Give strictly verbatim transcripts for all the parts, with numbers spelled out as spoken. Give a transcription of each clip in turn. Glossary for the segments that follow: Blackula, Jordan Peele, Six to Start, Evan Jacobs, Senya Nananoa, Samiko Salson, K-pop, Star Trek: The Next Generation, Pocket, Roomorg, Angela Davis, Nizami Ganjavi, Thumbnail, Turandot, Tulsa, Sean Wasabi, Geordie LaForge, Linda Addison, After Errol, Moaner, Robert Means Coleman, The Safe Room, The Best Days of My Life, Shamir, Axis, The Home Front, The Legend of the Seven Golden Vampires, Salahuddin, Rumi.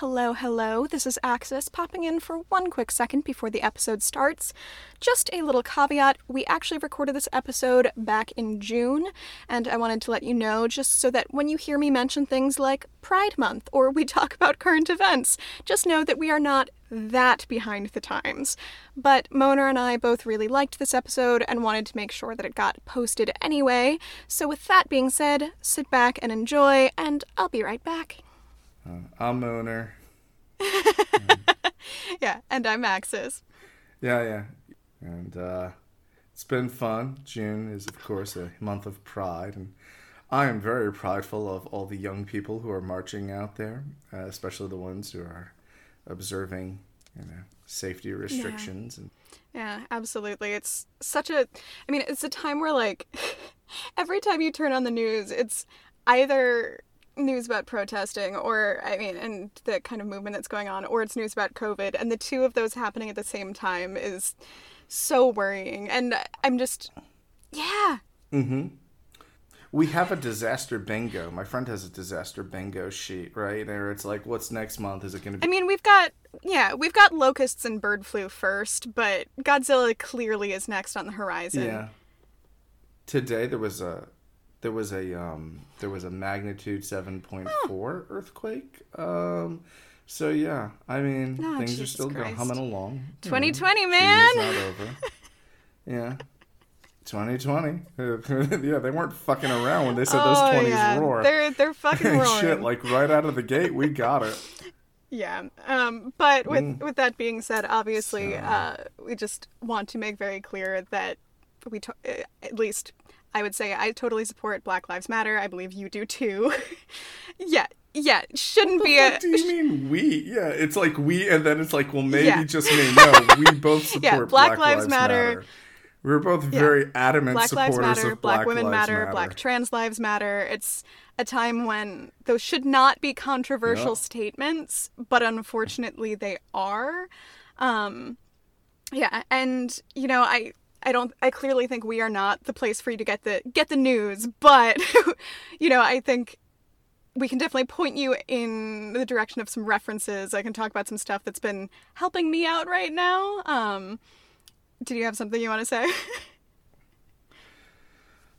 Hello, hello, this is Axis, popping in for one quick second before the episode starts. Just a little caveat, we actually recorded this episode back in June, and I wanted to let you know just so that when you hear me mention things like Pride Month or we talk about current events, just know that we are not that behind the times. But Moaner and I both really liked this episode and wanted to make sure that it got posted anyway. So with that being said, sit back and enjoy, and I'll be right back. Uh, I'm Moaner. um, yeah, and I'm Axis. Yeah, yeah. And uh, it's been fun. June is, of course, a month of pride, and I am very prideful of all the young people who are marching out there, uh, especially the ones who are observing, you know, safety restrictions. Yeah. And yeah, absolutely. It's such a, I mean, it's a time where, like, every time you turn on the news, it's either news about protesting or, I mean, and the kind of movement that's going on, or it's news about COVID, and the two of those happening at the same time is so worrying. And I'm just, yeah. Mm-hmm. We have a disaster bingo. My friend has a disaster bingo sheet, right? Or it's like, what's next month? Is it going to be? I mean, we've got, yeah, we've got locusts and bird flu first, but Godzilla clearly is next on the horizon. Yeah. Today there was a, There was a um, there was a magnitude seven point four oh. earthquake. Um, so yeah, I mean oh, things Jesus are still Christ. humming along. twenty twenty, you know, man. Not over. Yeah, twenty twenty. Yeah, they weren't fucking around when they said oh, those twenties yeah. roar. They're they're fucking roaring. Shit, like right out of the gate, we got it. Yeah, um, but with mm. with that being said, obviously so. uh, we just want to make very clear that we to- at least. I would say I totally support Black Lives Matter. I believe you do too. yeah, yeah, shouldn't be a... What do you mean we? Yeah, it's like we, and then it's like, well, maybe yeah. just me. No, we both support yeah, Black, Black Lives, Lives Matter. Matter. We're both very yeah. adamant Black supporters Lives Matter, of Black, Black Women Lives Matter, Matter, Black Trans Lives Matter. It's a time when those should not be controversial yep. statements, but unfortunately they are. Um, yeah, and, you know, I... I don't. I clearly think we are not the place for you to get the get the news, but you know, I think we can definitely point you in the direction of some references. I can talk about some stuff that's been helping me out right now. Um, did you have something you want to say?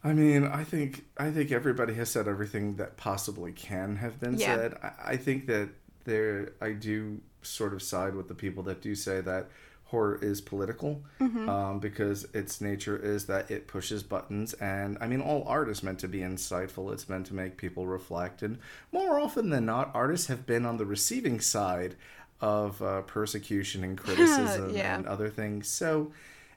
I mean, I think I think everybody has said everything that possibly can have been yeah. said. I, I think that there, I do sort of side with the people that do say that horror is political, mm-hmm. um, because its nature is that it pushes buttons. And I mean, all art is meant to be insightful. It's meant to make people reflect. And more often than not, artists have been on the receiving side of uh, persecution and criticism yeah. and other things. So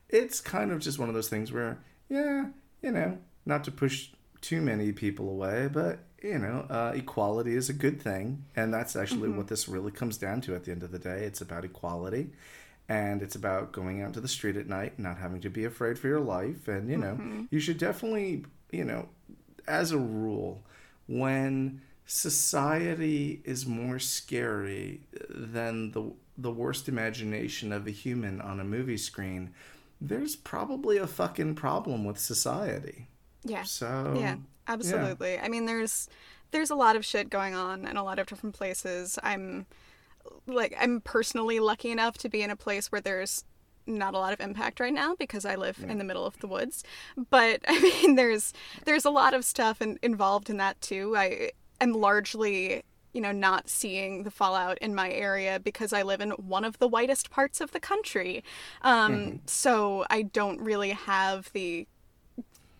it's kind of just one of those things where, yeah, you know, not to push too many people away, but, you know, uh, equality is a good thing. And that's actually mm-hmm. what this really comes down to at the end of the day. It's about equality. And it's about going out to the street at night and not having to be afraid for your life. And, you know, mm-hmm. you should definitely, you know, as a rule, when society is more scary than the the worst imagination of a human on a movie screen, there's probably a fucking problem with society. Yeah. So. Yeah, absolutely. Yeah. I mean, there's there's a lot of shit going on in a lot of different places. I'm... Like, I'm personally lucky enough to be in a place where there's not a lot of impact right now because I live yeah. in the middle of the woods. But, I mean, there's there's a lot of stuff in, involved in that, too. I am largely, you know, not seeing the fallout in my area because I live in one of the whitest parts of the country. Um, mm-hmm. So I don't really have the...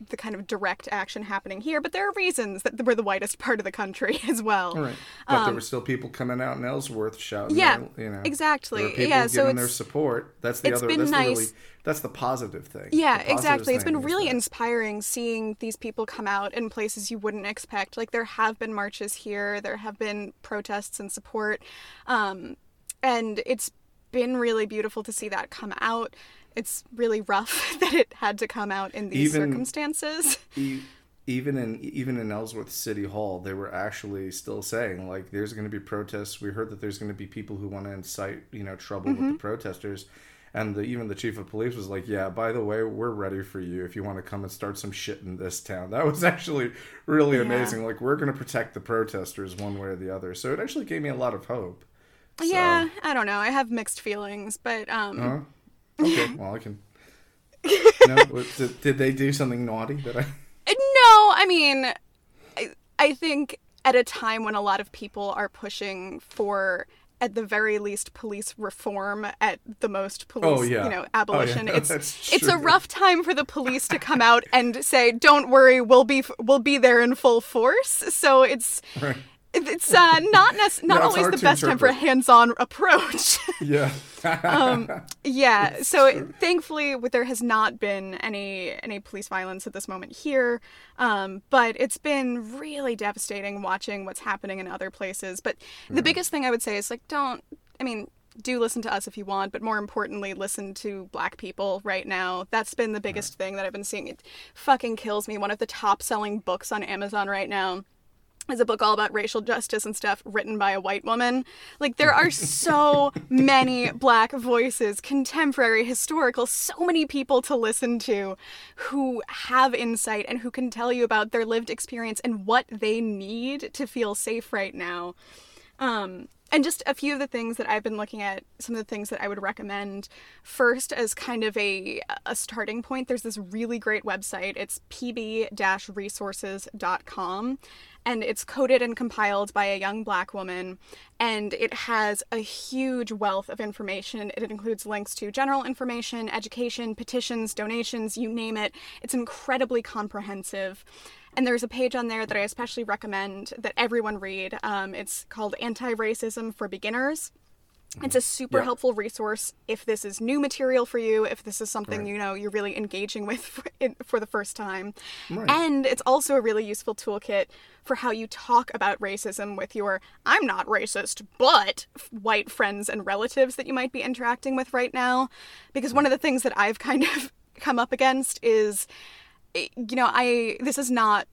the kind of direct action happening here, but there are reasons that we're the whitest part of the country as well. Right. But um, there were still people coming out in Ellsworth shouting. Yeah, their, you know, exactly. There were people yeah, so giving their support. That's the other. That's nice. the really. That's the positive thing. Yeah, positive exactly. Thing it's been really that. inspiring seeing these people come out in places you wouldn't expect. Like there have been marches here. There have been protests and support, um, and it's been really beautiful to see that come out. It's really rough that it had to come out in these even, circumstances. E- even in even in Ellsworth City Hall, they were actually still saying, like, there's going to be protests. We heard that there's going to be people who want to incite, you know, trouble mm-hmm. with the protesters. And the, even the chief of police was like, yeah, by the way, we're ready for you if you want to come and start some shit in this town. That was actually really yeah. amazing. Like, we're going to protect the protesters one way or the other. So it actually gave me a lot of hope. So. Yeah, I don't know. I have mixed feelings, but... um. Uh, okay, well, I can... No, did, did they do something naughty that I... No, I mean, I, I think at a time when a lot of people are pushing for... at the very least, police reform, at the most, police, oh, yeah. you know, abolition. Oh, yeah. It's it's a rough time for the police to come out and say, don't worry, we'll be we'll be there in full force. So it's right. it's uh, not nec- not no, always the best interpret. time for a hands-on approach. yeah. um, yeah. It's so it, thankfully, there has not been any, any police violence at this moment here. Um, but it's been really devastating watching what's happening in other places. But the mm. biggest thing I would say is, like, don't, I mean, do listen to us if you want, but more importantly, listen to Black people right now. That's been the biggest right. thing that I've been seeing. It fucking kills me. One of the top selling books on Amazon right now is a book all about racial justice and stuff written by a white woman. Like, there are so many Black voices, contemporary, historical, so many people to listen to who have insight and who can tell you about their lived experience and what they need to feel safe right now. Um, and just a few of the things that I've been looking at, some of the things that I would recommend. First, as kind of a, a starting point, there's this really great website. It's p b dash resources dot com. And it's coded and compiled by a young Black woman, and it has a huge wealth of information. It includes links to general information, education, petitions, donations, you name it. It's incredibly comprehensive. And there's a page on there that I especially recommend that everyone read. Um, it's called Anti-Racism for Beginners. It's a super yeah. helpful resource if this is new material for you, if this is something, right. you know, you're really engaging with for, in, for the first time. Right. And it's also a really useful toolkit for how you talk about racism with your, I'm not racist, but white friends and relatives that you might be interacting with right now. Because one of the things that I've kind of come up against is, you know, I this is not...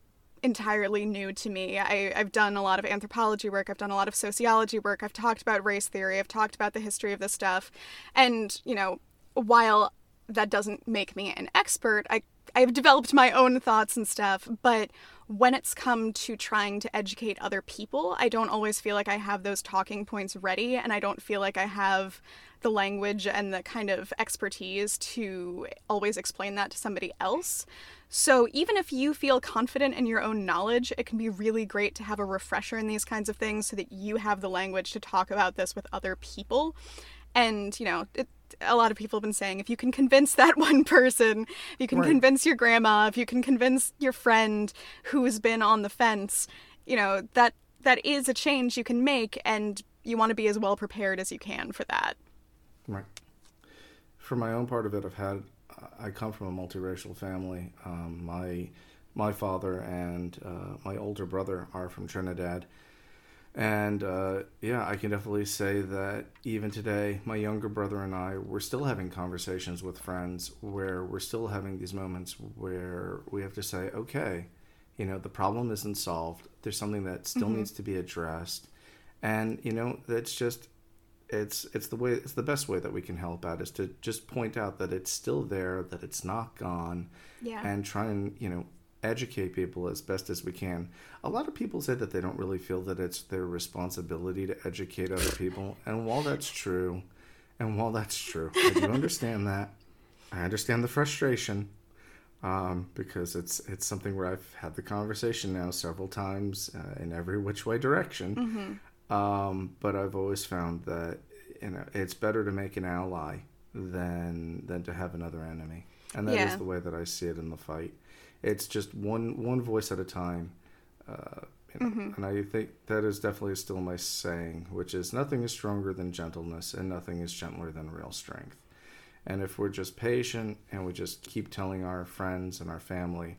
entirely new to me. I, I've done a lot of anthropology work. I've done a lot of sociology work. I've talked about race theory. I've talked about the history of this stuff. And, you know, while that doesn't make me an expert, I, I've developed my own thoughts and stuff. But when it's come to trying to educate other people, I don't always feel like I have those talking points ready. And I don't feel like I have the language and the kind of expertise to always explain that to somebody else. So even if you feel confident in your own knowledge, it can be really great to have a refresher in these kinds of things so that you have the language to talk about this with other people. And, you know, it, a lot of people have been saying, if you can convince that one person, if you can right. convince your grandma, if you can convince your friend who's been on the fence, you know, that that is a change you can make, and you want to be as well prepared as you can for that. Right. For my own part of it, I've had, I come from a multiracial family. Um, my my father and uh, my older brother are from Trinidad. And uh, yeah, I can definitely say that even today, my younger brother and I, we're still having conversations with friends where we're still having these moments where we have to say, okay, you know, the problem isn't solved. There's something that still mm-hmm. needs to be addressed. And, you know, that's just... It's it's the way it's the best way that we can help out is to just point out that it's still there, that it's not gone, yeah. and try and, you know, educate people as best as we can. A lot of people say that they don't really feel that it's their responsibility to educate other people, and while that's true, and while that's true, I do understand that. I understand the frustration, um, because it's it's something where I've had the conversation now several times uh, in every which way direction. Mm-hmm. Um, but I've always found that, you know, it's better to make an ally than than to have another enemy. And that yeah. is the way that I see it in the fight. It's just one one voice at a time. Uh, you know, mm-hmm. And I think that is definitely still my saying, which is nothing is stronger than gentleness and nothing is gentler than real strength. And if we're just patient and we just keep telling our friends and our family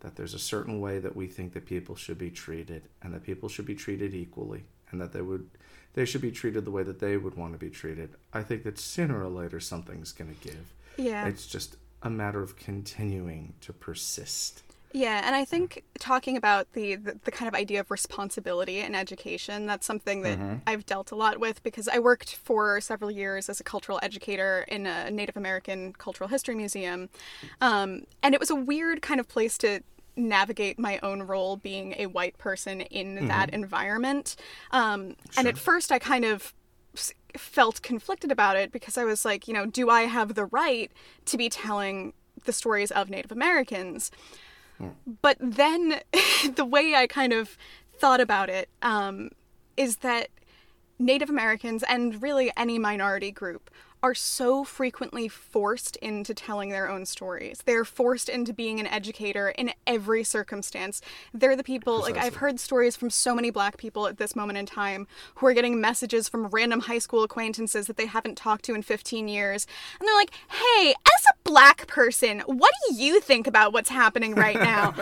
that there's a certain way that we think that people should be treated and that people should be treated equally, and that they would, they should be treated the way that they would want to be treated, I think that sooner or later something's going to give. Yeah. It's just a matter of continuing to persist. Yeah, and I think talking about the, the, the kind of idea of responsibility in education, that's something that mm-hmm. I've dealt a lot with because I worked for several years as a cultural educator in a Native American cultural history museum. Um, and it was a weird kind of place to navigate my own role being a white person in mm-hmm. that environment. Um, sure. And at first I kind of felt conflicted about it because I was like, you know, do I have the right to be telling the stories of Native Americans? Hmm. But then the way I kind of thought about it um, is that Native Americans, and really any minority group, are so frequently forced into telling their own stories. They're forced into being an educator in every circumstance. They're the people, Precisely. like I've heard stories from so many Black people at this moment in time who are getting messages from random high school acquaintances that they haven't talked to in fifteen years. And they're like, hey, as a Black person, what do you think about what's happening right now?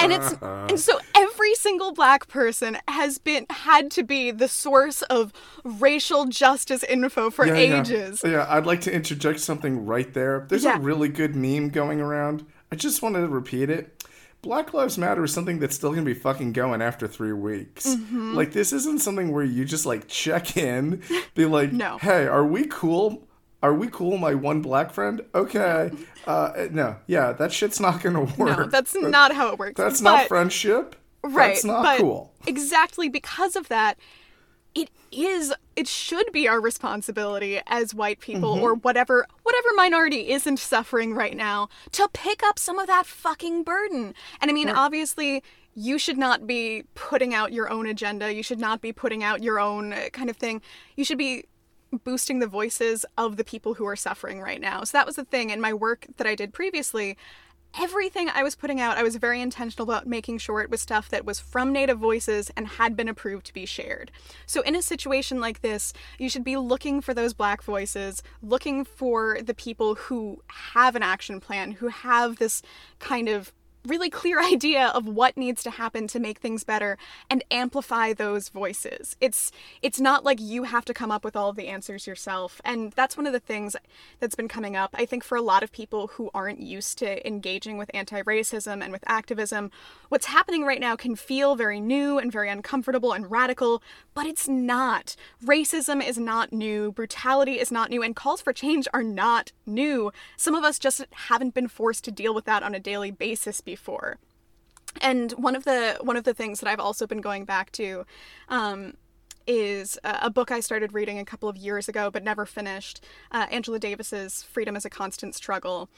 and it's and so every single Black person has been had to be the source of racial justice info for yeah, ages. Yeah. yeah. I'd like to interject something right there. There's yeah. a really good meme going around. I just wanted to repeat it. Black Lives Matter is something that's still going to be fucking going after three weeks. Mm-hmm. Like, this isn't something where you just, like, check in, be like, no. hey, are we cool? Are we cool, my one Black friend? Okay. Uh, no. Yeah, that shit's not going to work. No, that's that, not how it works. That's but, not friendship. Right. That's not but cool. Exactly because of that. It is, it should be our responsibility as white people mm-hmm. or whatever, whatever minority isn't suffering right now to pick up some of that fucking burden. And I mean, right. obviously, you should not be putting out your own agenda. You should not be putting out your own kind of thing. You should be boosting the voices of the people who are suffering right now. So that was the thing in my work that I did previously. Everything I was putting out, I was very intentional about making sure it was stuff that was from Native voices and had been approved to be shared. So in a situation like this, you should be looking for those Black voices, looking for the people who have an action plan, who have this kind of really clear idea of what needs to happen to make things better, and amplify those voices. It's it's not like you have to come up with all of the answers yourself. And that's one of the things that's been coming up, I think, for a lot of people who aren't used to engaging with anti-racism and with activism. What's happening right now can feel very new and very uncomfortable and radical, but it's not. Racism is not new. Brutality is not new. And calls for change are not new. Some of us just haven't been forced to deal with that on a daily basis before. Before. And one of the one of the things that I've also been going back to um, is a, a book I started reading a couple of years ago but never finished, uh, Angela Davis's Freedom is a Constant Struggle.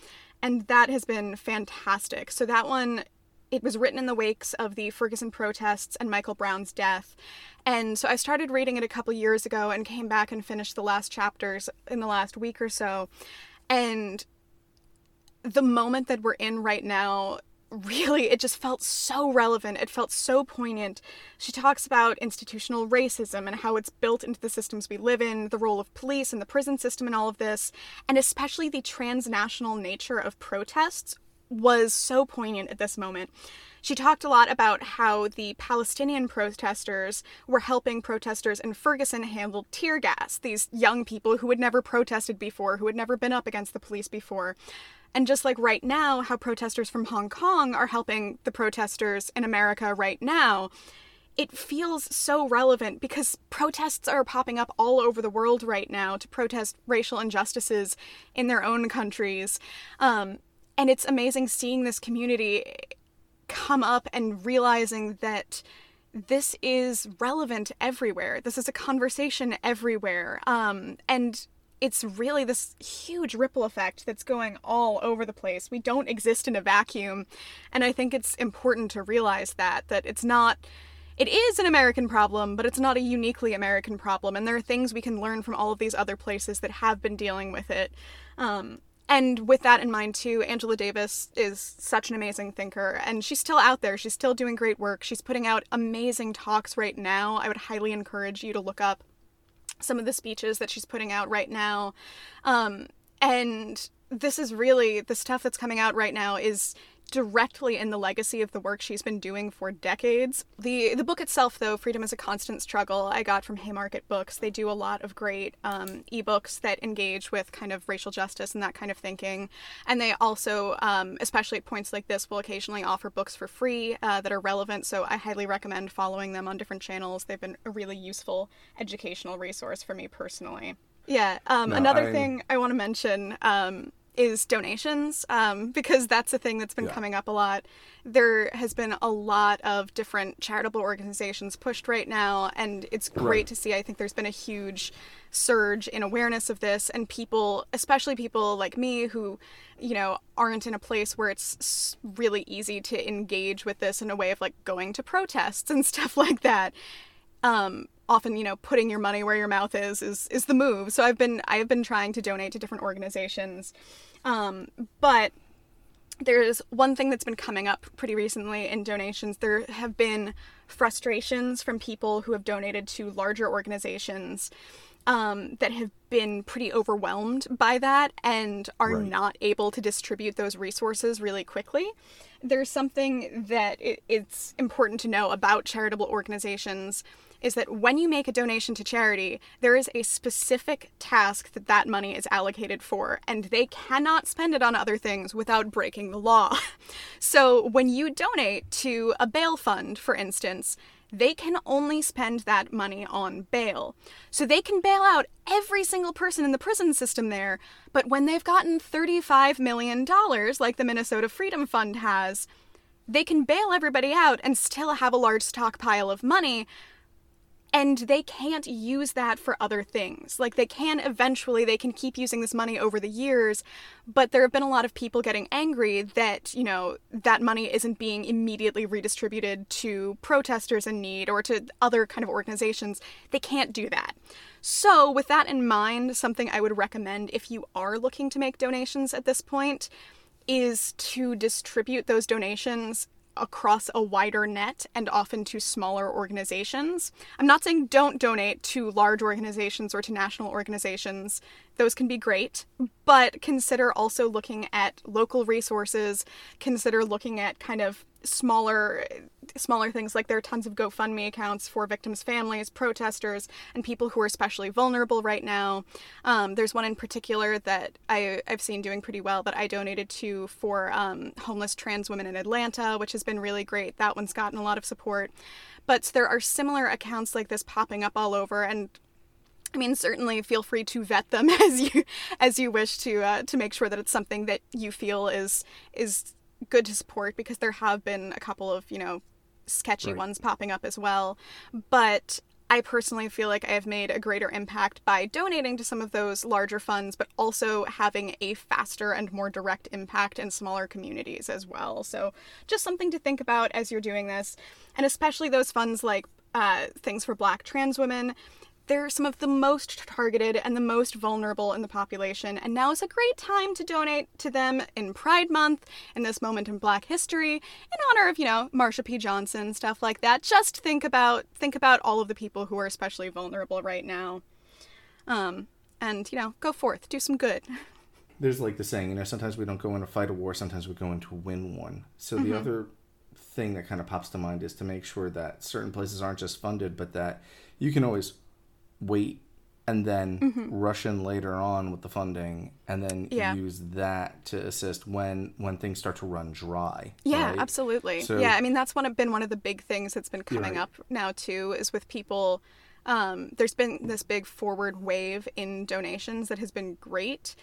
And that has been fantastic. So that one, it was written in the wakes of the Ferguson protests and Michael Brown's death. And so I started reading it a couple years ago and came back and finished the last chapters in the last week or so. And the moment that we're in right now, really, it just felt so relevant. It felt so poignant. She talks about institutional racism and how it's built into the systems we live in, the role of police and the prison system and all of this, and especially the transnational nature of protests was so poignant at this moment. She talked a lot about how the Palestinian protesters were helping protesters in Ferguson handle tear gas, these young people who had never protested before, who had never been up against the police before. And just like right now, how protesters from Hong Kong are helping the protesters in America right now, it feels so relevant because protests are popping up all over the world right now to protest racial injustices in their own countries. Um, and it's amazing seeing this community come up and realizing that this is relevant everywhere. This is a conversation everywhere. Um, and... It's really this huge ripple effect that's going all over the place. We don't exist in a vacuum. And I think it's important to realize that, that it's not, it is an American problem, but it's not a uniquely American problem. And there are things we can learn from all of these other places that have been dealing with it. Um, and with that in mind too, Angela Davis is such an amazing thinker, and she's still out there. She's still doing great work. She's putting out amazing talks right now. I would highly encourage you to look up some of the speeches that she's putting out right now. Um, and this is really, the stuff that's coming out right now is directly in the legacy of the work she's been doing for decades. The the book itself, though, Freedom is a Constant Struggle, I got from Haymarket Books. They do a lot of great um, ebooks that engage with kind of racial justice and that kind of thinking. And they also, um, especially at points like this, will occasionally offer books for free uh, that are relevant. So I highly recommend following them on different channels. They've been a really useful educational resource for me personally. Yeah. Um, no, another I... thing I want to mention um, is donations, um, because that's a thing that's been yeah. coming up a lot. There has been a lot of different charitable organizations pushed right now, and it's great right. to see. I think there's been a huge surge in awareness of this, and people, especially people like me who, you know, aren't in a place where it's really easy to engage with this in a way of, like, going to protests and stuff like that. Um, often, you know, putting your money where your mouth is, is, is the move. So I've been, I've been trying to donate to different organizations. Um, but there's one thing that's been coming up pretty recently in donations. There have been frustrations from people who have donated to larger organizations, um, that have been pretty overwhelmed by that and are right. not able to distribute those resources really quickly. There's something that it, it's important to know about charitable organizations is that when you make a donation to charity, there is a specific task that that money is allocated for, and they cannot spend it on other things without breaking the law. So when you donate to a bail fund, for instance, they can only spend that money on bail. So they can bail out every single person in the prison system there, but when they've gotten thirty-five million dollars, like the Minnesota Freedom Fund has, they can bail everybody out and still have a large stockpile of money. And they can't use that for other things. Like, they can eventually, they can keep using this money over the years, but there have been a lot of people getting angry that, you know, that money isn't being immediately redistributed to protesters in need or to other kind of organizations. They can't do that. So with that in mind, something I would recommend if you are looking to make donations at this point is to distribute those donations across a wider net and often to smaller organizations. I'm not saying don't donate to large organizations or to national organizations. Those can be great, but consider also looking at local resources. Consider looking at kind of smaller smaller things. Like, there are tons of GoFundMe accounts for victims' families, protesters, and people who are especially vulnerable right now. Um, there's one in particular that I, I've seen doing pretty well that I donated to for um, homeless trans women in Atlanta, which has been really great. That one's gotten a lot of support. But there are similar accounts like this popping up all over, and I mean, certainly feel free to vet them as you as you wish to uh, to make sure that it's something that you feel is is good to support, because there have been a couple of, you know, sketchy right. ones popping up as well. But I personally feel like I have made a greater impact by donating to some of those larger funds, but also having a faster and more direct impact in smaller communities as well. So just something to think about as you're doing this, and especially those funds like uh, things for Black trans women. They're some of the most targeted and the most vulnerable in the population, and now is a great time to donate to them in Pride Month, in this moment in Black history, in honor of, you know, Marsha P. Johnson, stuff like that. Just think about think about all of the people who are especially vulnerable right now. Um, and, you know, go forth, do some good. There's like the saying, you know, sometimes we don't go in to fight a war, sometimes we go in to win one. So mm-hmm. the other thing that kind of pops to mind is to make sure that certain places aren't just funded, but that you can always wait and then mm-hmm. rush in later on with the funding, and then yeah. use that to assist when when things start to run dry. Yeah, right? Absolutely. So, yeah, I mean, that's one been one of the big things that's been coming yeah. up now too, is with people. Um, there's been this big forward wave in donations that has been great,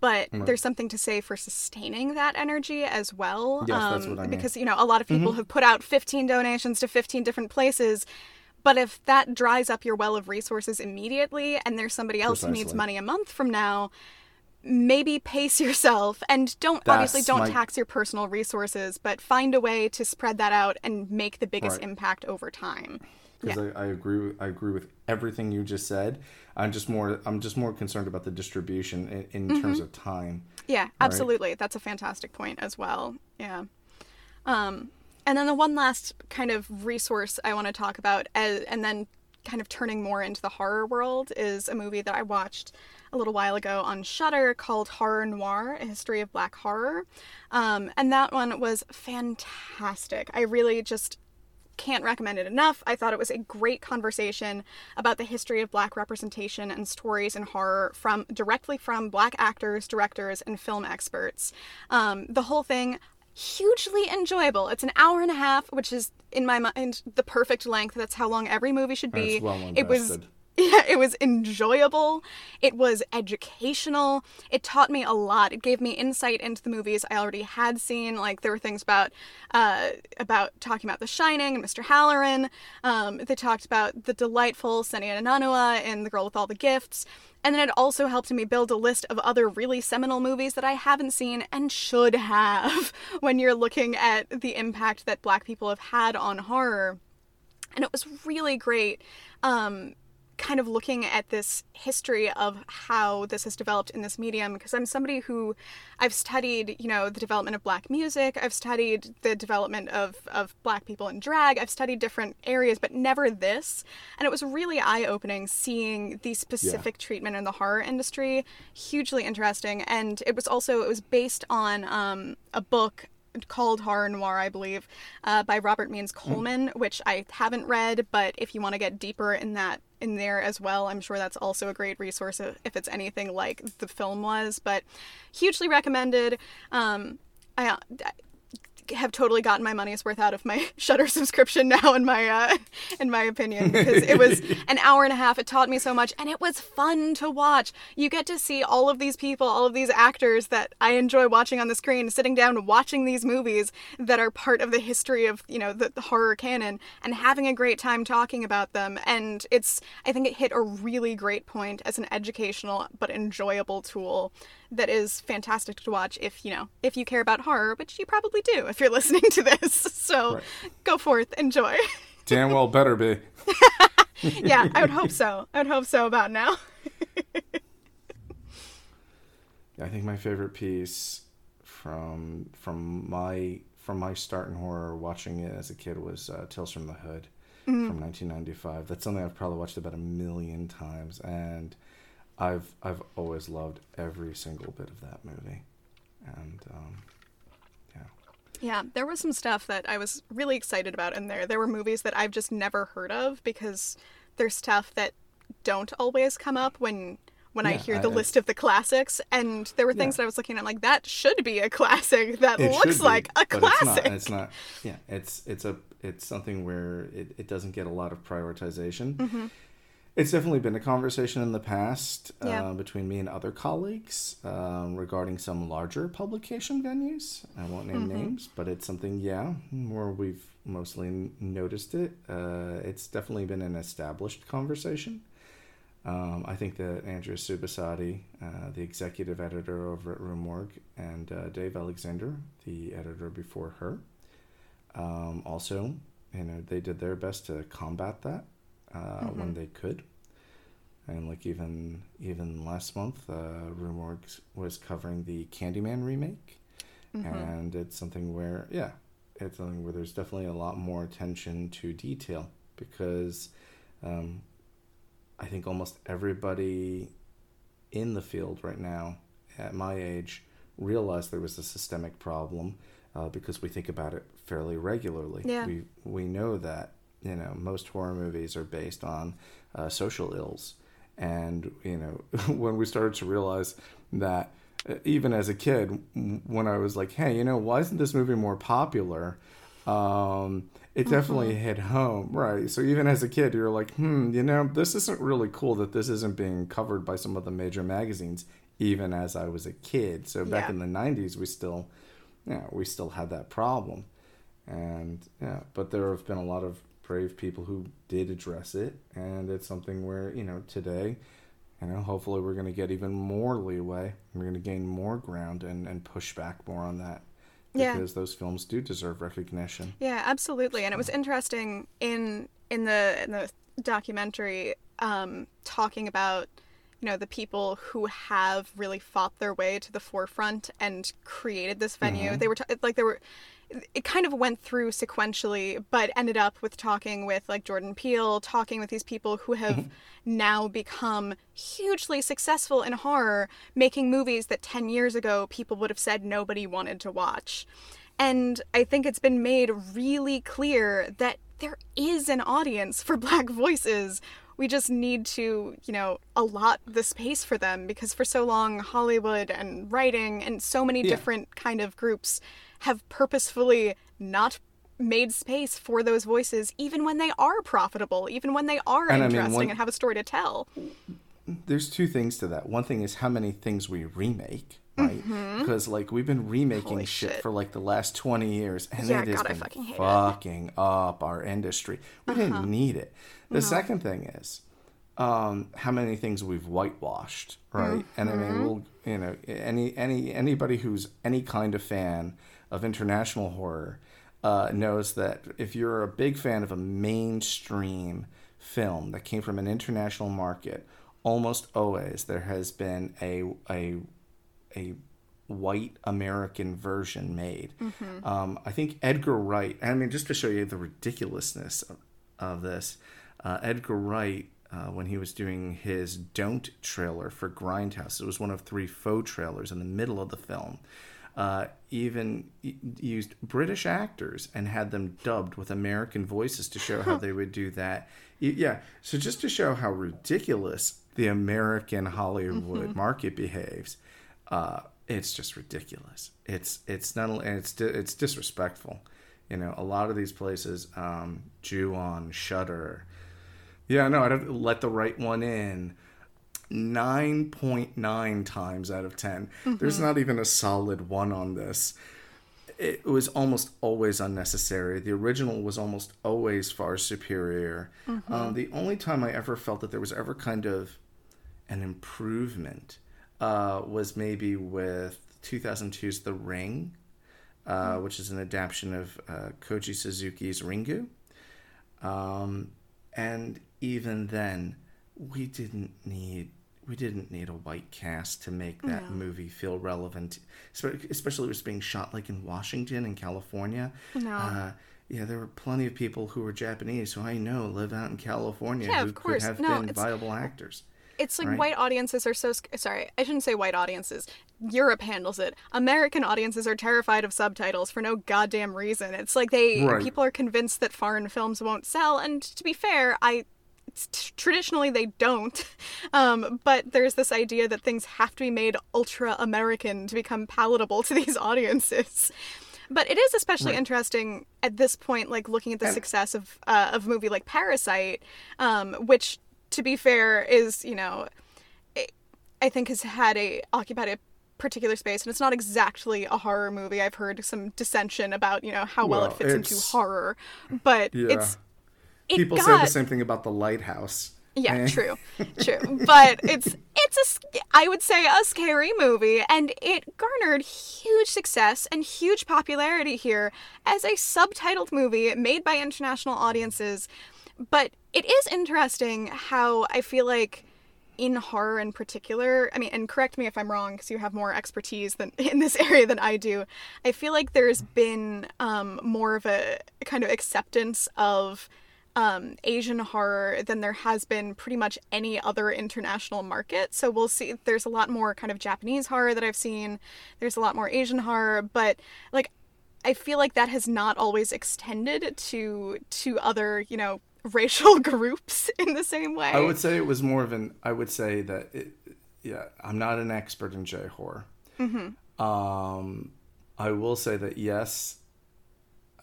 but right. there's something to say for sustaining that energy as well. Yes, um, that's what I mean. Because, you know, a lot of people mm-hmm. have put out fifteen donations to fifteen different places. But if that dries up your well of resources immediately, and there's somebody else Precisely. who needs money a month from now, maybe pace yourself, and don't That's obviously don't my... tax your personal resources, but find a way to spread that out and make the biggest right. impact over time. Because yeah. I, I agree, I agree with everything you just said. I'm just more, I'm just more concerned about the distribution in, in mm-hmm. terms of time. Yeah, absolutely. Right? That's a fantastic point as well. Yeah. Um, And then the one last kind of resource I want to talk about, as, and then kind of turning more into the horror world, is a movie that I watched a little while ago on Shudder called Horror Noir, A History of Black Horror. Um, and that one was fantastic. I really just can't recommend it enough. I thought it was a great conversation about the history of Black representation and stories in horror from directly from Black actors, directors, and film experts. Um, the whole thing, hugely enjoyable. It's an hour and a half, which is, in my mind, the perfect length. That's how long every movie should be. Well, it was Yeah, it was enjoyable. It was educational. It taught me a lot. It gave me insight into the movies I already had seen. Like, there were things about uh, about talking about The Shining and Mister Halloran. Um, they talked about the delightful Senya Nananoa and The Girl with All the Gifts. And then it also helped me build a list of other really seminal movies that I haven't seen and should have when you're looking at the impact that Black people have had on horror. And it was really great. Um, kind of looking at this history of how this has developed in this medium, because I'm somebody who I've studied, you know, the development of Black music, I've studied the development of, of Black people in drag, I've studied different areas, but never this. And it was really eye-opening seeing the specific yeah. treatment in the horror industry. Hugely interesting. And it was also, it was based on um, a book called Horror Noir, I believe, uh, by Robert Means Coleman, mm. which I haven't read, but if you want to get deeper in that, in there as well, I'm sure that's also a great resource if it's anything like the film was, but hugely recommended. Um, I, I have totally gotten my money's worth out of my Shudder subscription now, in my uh, in my opinion, because it was an hour and a half. It taught me so much, and it was fun to watch. You get to see all of these people, all of these actors that I enjoy watching on the screen, sitting down watching these movies that are part of the history of, you know, the, the horror canon, and having a great time talking about them. And it's, I think it hit a really great point as an educational but enjoyable tool that is fantastic to watch if, you know, if you care about horror, which you probably do if you're listening to this. So right. Go forth, enjoy. Damn well better be. Yeah, I would hope so. I would hope so about now. I think my favorite piece from from my from my start in horror, watching it as a kid, was uh, Tales from the Hood mm-hmm. from nineteen ninety-five. That's something I've probably watched about a million times, and I've I've always loved every single bit of that movie. And um, yeah. Yeah, there was some stuff that I was really excited about in there. There were movies that I've just never heard of, because there's stuff that don't always come up when when yeah, I hear the I, list of the classics. And there were things yeah. that I was looking at, like, that should be a classic. That it looks be, like a classic. It's not, it's not. Yeah, it's it's a it's something where it, it doesn't get a lot of prioritization. Mm-hmm. It's definitely been a conversation in the past yeah. uh, between me and other colleagues um, regarding some larger publication venues. I won't name mm-hmm. names, but it's something, yeah, where we've mostly noticed it. Uh, it's definitely been an established conversation. Um, I think that Andrea Subasati, uh, the executive editor over at Roomorg, and uh, Dave Alexander, the editor before her, um, also, you know, they did their best to combat that. Uh, mm-hmm. when they could. And like even even last month, uh, Roomorg was covering the Candyman remake, mm-hmm. and it's something where yeah, it's something where there's definitely a lot more attention to detail, because um, I think almost everybody in the field right now at my age realized there was a systemic problem, uh, because we think about it fairly regularly. Yeah. We we know that. You know, most horror movies are based on uh, social ills. And, you know, when we started to realize that, uh, even as a kid, m- when I was like, hey, you know, why isn't this movie more popular? Um, it mm-hmm. definitely hit home, right? So even as a kid, you're like, hmm, you know, this isn't really cool that this isn't being covered by some of the major magazines, even as I was a kid. So back yeah. in the nineties, we still, yeah, you know, we still had that problem. And, yeah, but there have been a lot of brave people who did address it, and it's something where, you know, today, you know, hopefully we're going to get even more leeway, we're going to gain more ground and and push back more on that, because yeah. those films do deserve recognition. Yeah, absolutely. So. And it was interesting in in the in the documentary um talking about, you know, the people who have really fought their way to the forefront and created this venue. Mm-hmm. They were t- like they were It kind of went through sequentially, but ended up with talking with, like, Jordan Peele, talking with these people who have mm-hmm. now become hugely successful in horror, making movies that ten years ago people would have said nobody wanted to watch. And I think it's been made really clear that there is an audience for Black voices. We just need to, you know, allot the space for them, because for so long, Hollywood and writing and so many yeah. different kind of groups have purposefully not made space for those voices, even when they are profitable, even when they are and interesting I mean, one, and have a story to tell. There's two things to that. One thing is how many things we remake, right? Mm-hmm. Because, like, we've been remaking shit, shit for, like, the last twenty years, and yeah, it has God, been fucking, fucking up our industry. We uh-huh. didn't need it. The no. second thing is um, how many things we've whitewashed, right? Mm-hmm. And, I mean, we'll, you know, any any anybody who's any kind of fan of international horror Uh, knows that if you're a big fan of a mainstream film that came from an international market, almost always there has been a a a white American version made. Mm-hmm. Um, I think Edgar Wright, I mean, just to show you the ridiculousness of, of this, uh, Edgar Wright, uh, when he was doing his Don't trailer for Grindhouse, it was one of three faux trailers in the middle of the film. Uh, even used British actors and had them dubbed with American voices to show how they would do that. Yeah, so just to show how ridiculous the American Hollywood mm-hmm. market behaves, uh, it's just ridiculous. It's it's not only it's it's disrespectful. You know, a lot of these places um, Jew on Shudder. Yeah, no, I don't let the right one in. nine point nine times out of ten. Mm-hmm. There's not even a solid one on this. It was almost always unnecessary. The original was almost always far superior. Mm-hmm. Um, the only time I ever felt that there was ever kind of an improvement uh, was maybe with two thousand two's The Ring, uh, mm-hmm. which is an adaptation of uh, Koji Suzuki's Ringu. Um, and even then, we didn't need we didn't need a white cast to make that no. movie feel relevant, especially it was being shot like in Washington and California. No. Uh, yeah, there were plenty of people who were Japanese who I know live out in California yeah, who of course. could have no, been it's, viable actors. It's like right? white audiences are so sorry. I shouldn't say white audiences. Europe handles it. American audiences are terrified of subtitles for no goddamn reason. It's like they right. people are convinced that foreign films won't sell. And to be fair, I. traditionally they don't, um, but there's this idea that things have to be made ultra-American to become palatable to these audiences. But it is especially right. interesting at this point, like looking at the and success of uh, of a movie like Parasite, um, which, to be fair, is, you know, it, I think has had a, occupied a particular space, and it's not exactly a horror movie. I've heard some dissension about, you know, how well, well it fits into horror, but yeah. it's It People got... say the same thing about The Lighthouse. Yeah, and... true, true. But it's, it's a, I would say, a scary movie, and it garnered huge success and huge popularity here as a subtitled movie made by international audiences. But it is interesting how I feel like in horror in particular, I mean, and correct me if I'm wrong because you have more expertise than in this area than I do, I feel like there's been um, more of a kind of acceptance of Um, Asian horror than there has been pretty much any other international market. So we'll see, there's a lot more kind of Japanese horror that I've seen. There's a lot more Asian horror, but like, I feel like that has not always extended to to other, you know, racial groups in the same way. I would say it was more of an, I would say that, it, yeah, I'm not an expert in J-horror. Mm-hmm. Um, I will say that yes,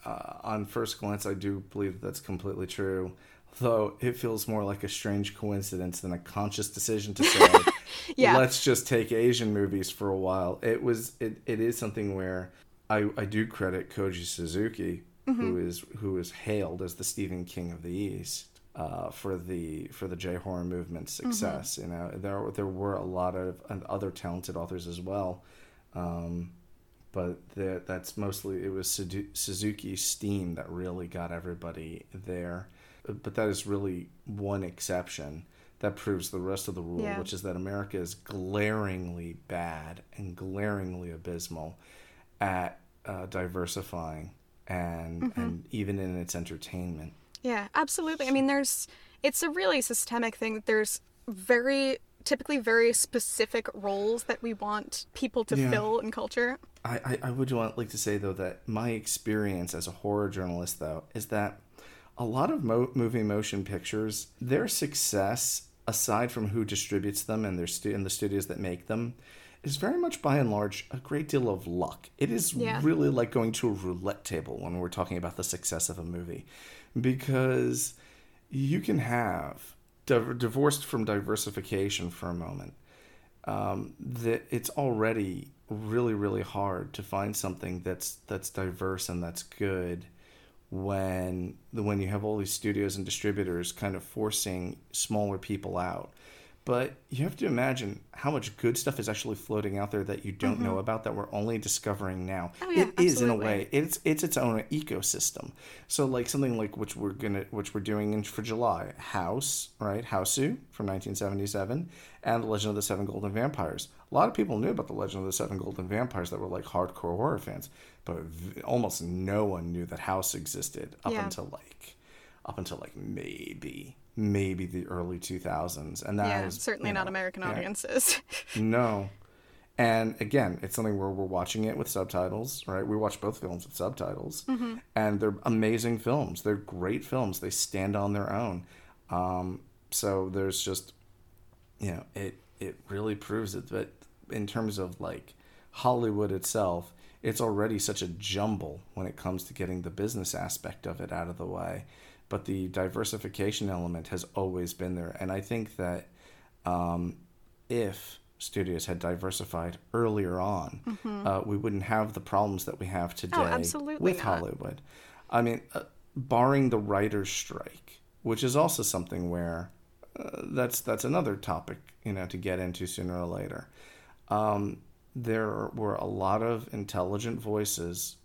Uh, on first glance, I do believe that's completely true, though it feels more like a strange coincidence than a conscious decision to say, yeah. let's just take Asian movies for a while. It was, it, it is something where I, I do credit Koji Suzuki, mm-hmm. who is who is hailed as the Stephen King of the East uh, for the for the J-horror movement's success. Mm-hmm. You know, there there were a lot of other talented authors as well. Um, But the, that's mostly, it was Suzuki's steam that really got everybody there. But that is really one exception that proves the rest of the rule, yeah. which is that America is glaringly bad and glaringly abysmal at uh, diversifying and, mm-hmm. and even in its entertainment. Yeah, absolutely. I mean, there's, it's a really systemic thing that there's very, typically very specific roles that we want people to yeah. fill in culture. I, I would want, like to say, though, that my experience as a horror journalist, though, is that a lot of mo- movie motion pictures, their success, aside from who distributes them and, their stu- and the studios that make them, is very much, by and large, a great deal of luck. It is yeah. really like going to a roulette table when we're talking about the success of a movie, because you can have, divorced from diversification for a moment, um, that it's already really, really hard to find something that's that's diverse and that's good when when you have all these studios and distributors kind of forcing smaller people out. But you have to imagine how much good stuff is actually floating out there that you don't mm-hmm. know about, that we're only discovering now. Oh, yeah, it absolutely. Is in a way. It's it's its own ecosystem. So like something like which we're gonna which we're doing in, for July, House, right? Hausu from nineteen seventy-seven, and The Legend of the Seven Golden Vampires. A lot of people knew about The Legend of the Seven Golden Vampires that were like hardcore horror fans, but v- almost no one knew that House existed up yeah. until like up until like maybe. maybe the early two thousands, and that yeah, is certainly you know, not American audiences. Yeah. No, and again, it's something where we're watching it with subtitles, right? We watch both films with subtitles, mm-hmm. and they're amazing films. They're great films. They stand on their own. Um, so there's just, you know, it it really proves it. But in terms of like Hollywood itself, it's already such a jumble when it comes to getting the business aspect of it out of the way. But the diversification element has always been there. And I think that um, if studios had diversified earlier on, mm-hmm. uh, we wouldn't have the problems that we have today oh, absolutely with not. Hollywood. I mean, uh, barring the writer's strike, which is also something where uh, that's that's another topic, you know, to get into sooner or later. Um, there were a lot of intelligent voices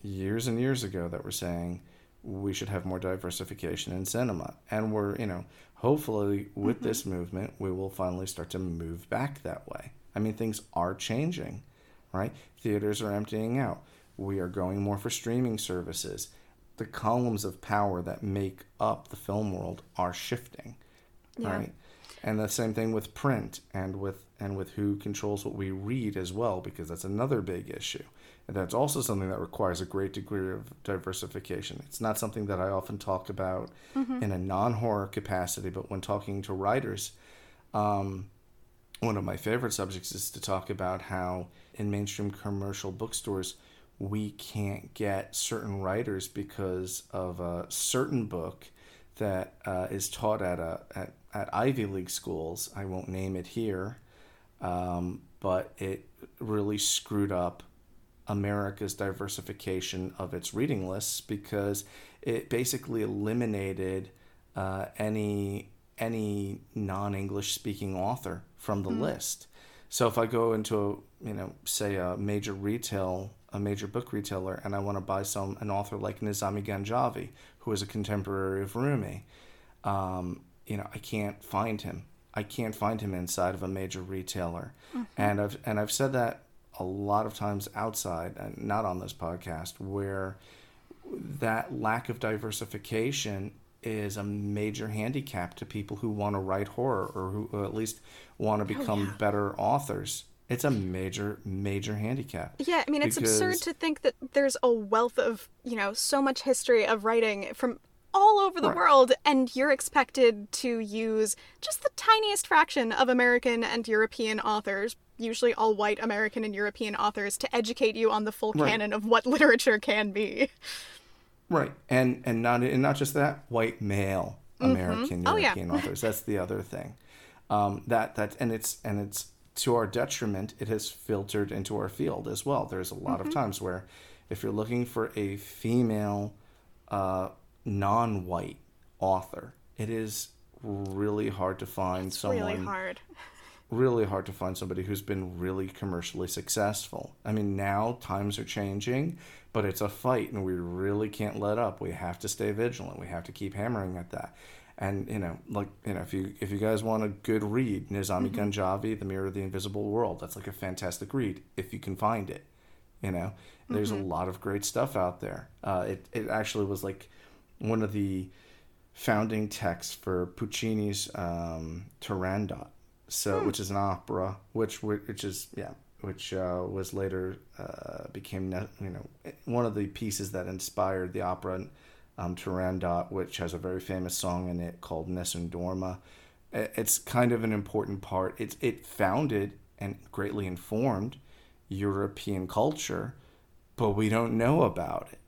years and years ago that were saying, we should have more diversification in cinema. And we're, you know, hopefully with mm-hmm. this movement, we will finally start to move back that way. I mean, things are changing, right? Theaters are emptying out. We are going more for streaming services. The columns of power that make up the film world are shifting, yeah. right? And the same thing with print and with and with who controls what we read as well, because that's another big issue. And that's also something that requires a great degree of diversification. It's not something that I often talk about mm-hmm. in a non-horror capacity, but when talking to writers, um, one of my favorite subjects is to talk about how in mainstream commercial bookstores, we can't get certain writers because of a certain book that uh, is taught at, a, at, at Ivy League schools. I won't name it here, um, but it really screwed up America's diversification of its reading lists, because it basically eliminated uh, any any non-English speaking author from the mm. list. So if I go into a, you know, say a major retail, a major book retailer, and I want to buy some an author like Nizami Ganjavi, who is a contemporary of Rumi, um, you know, I can't find him. I can't find him inside of a major retailer, mm-hmm. and I've and I've said that a lot of times outside, and not on this podcast, where that lack of diversification is a major handicap to people who want to write horror, or who or at least want to become oh, yeah. better authors. It's a major, major handicap. Yeah, I mean, it's because... absurd to think that there's a wealth of, you know, so much history of writing from all over the right. world, and you're expected to use just the tiniest fraction of American and European authors, usually all white American and European authors, to educate you on the full right. canon of what literature can be. Right. And and not and not just that, white male American mm-hmm. oh, European yeah. authors. That's the other thing. Um, that that and it's and it's to our detriment. It has filtered into our field as well. There's a lot mm-hmm. of times where if you're looking for a female uh, non-white author, it is really hard to find it's someone really hard. really hard to find somebody who's been really commercially successful. I mean, now times are changing, but it's a fight, and we really can't let up. We have to stay vigilant. We have to keep hammering at that. And, you know, like, you know, if you if you guys want a good read, Nizami mm-hmm. Ganjavi, The Mirror of the Invisible World, that's like a fantastic read if you can find it. You know, there's mm-hmm. a lot of great stuff out there. Uh, it, it actually was like one of the founding texts for Puccini's um, Turandot. So, hmm. which is an opera, which which is yeah, which uh, was later uh, became you know one of the pieces that inspired the opera um, Turandot, which has a very famous song in it called Nessun Dorma. It's kind of an important part. It's it founded and greatly informed European culture, but we don't know about it.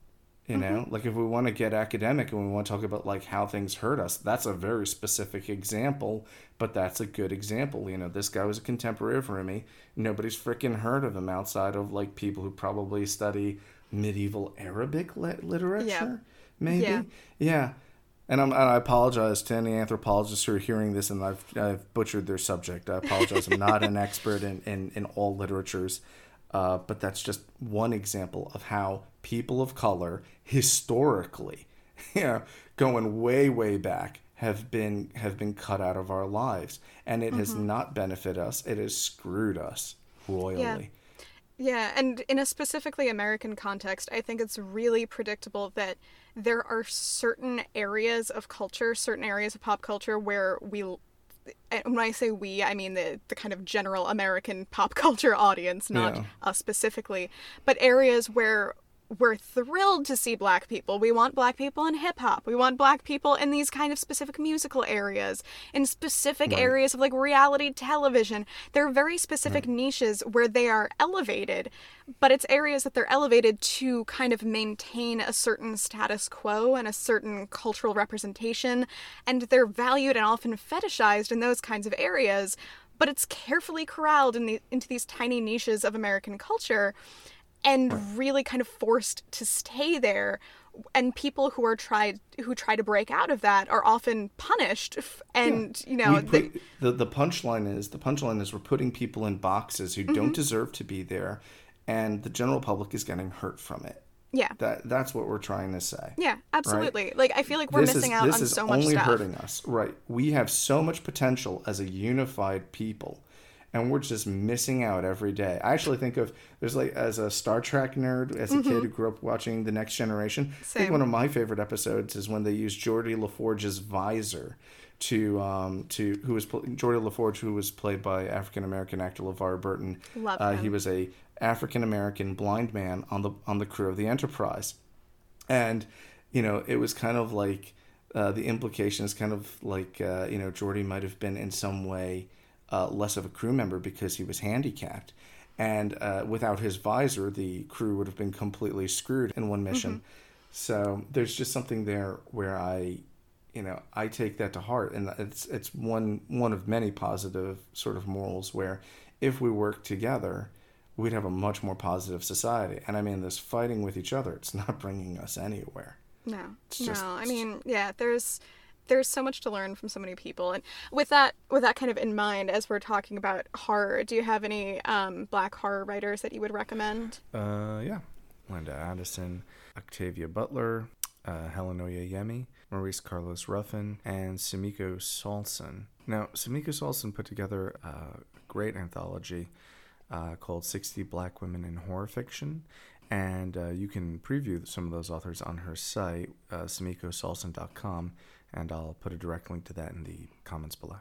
You know, mm-hmm. like if we want to get academic and we want to talk about like how things hurt us, that's a very specific example, but that's a good example. You know, this guy was a contemporary of Rumi. Nobody's freaking heard of him outside of like people who probably study medieval Arabic le- literature, yeah. maybe. Yeah. yeah. And, I'm, and I apologize to any anthropologists who are hearing this, and I've, I've butchered their subject. I apologize. I'm not an expert in, in, in all literatures. Uh, but that's just one example of how people of color historically, you know, going way, way back, have been have been cut out of our lives. And it mm-hmm. has not benefited us. It has screwed us royally. Yeah. yeah, and in a specifically American context, I think it's really predictable that there are certain areas of culture, certain areas of pop culture where we... When I say we, I mean the, the kind of general American pop culture audience, not yeah. us specifically, but areas where we're thrilled to see Black people. We want Black people in hip-hop. We want Black people in these kind of specific musical areas, in specific right. areas of, like, reality television. There are very specific right. niches where they are elevated, but it's areas that they're elevated to kind of maintain a certain status quo and a certain cultural representation, and they're valued and often fetishized in those kinds of areas, but it's carefully corralled in the, into these tiny niches of American culture, and really kind of forced to stay there. And people who are tried who try to break out of that are often punished. And yeah. you know, put, they... the the punchline is the punchline is we're putting people in boxes who mm-hmm. don't deserve to be there, and the general public is getting hurt from it. Yeah, that that's what we're trying to say. Yeah, absolutely. Right? Like I feel like we're this missing is, out this on is so much stuff. This is only hurting us, right? We have so much potential as a unified people. And we're just missing out every day. I actually think of, there's like, as a Star Trek nerd, as a mm-hmm. kid who grew up watching The Next Generation, Same. I think one of my favorite episodes is when they use Geordie LaForge's visor to, um, to who was, Geordie LaForge, who was played by African-American actor LeVar Burton. Love uh, him. He was a African-American blind man on the, on the crew of the Enterprise. And, you know, it was kind of like, uh, the implication is kind of like, uh, you know, Geordie might have been in some way Uh, less of a crew member because he was handicapped, and uh, without his visor the crew would have been completely screwed in one mission. Mm-hmm. So there's just something there where I you know I take that to heart, and it's it's one one of many positive sort of morals where if we work together we'd have a much more positive society. And I mean, this fighting with each other, it's not bringing us anywhere. No it's just, no I mean yeah there's There's so much to learn from so many people. And with that with that kind of in mind, as we're talking about horror, do you have any um, Black horror writers that you would recommend? Uh, yeah. Linda Addison, Octavia Butler, uh, Helen Oyeyemi, Maurice Carlos Ruffin, and Samiko Salson. Now, Samiko Salson put together a great anthology uh, called sixty Black Women in Horror Fiction. And uh, you can preview some of those authors on her site, uh, samiko salson dot com. And I'll put a direct link to that in the comments below.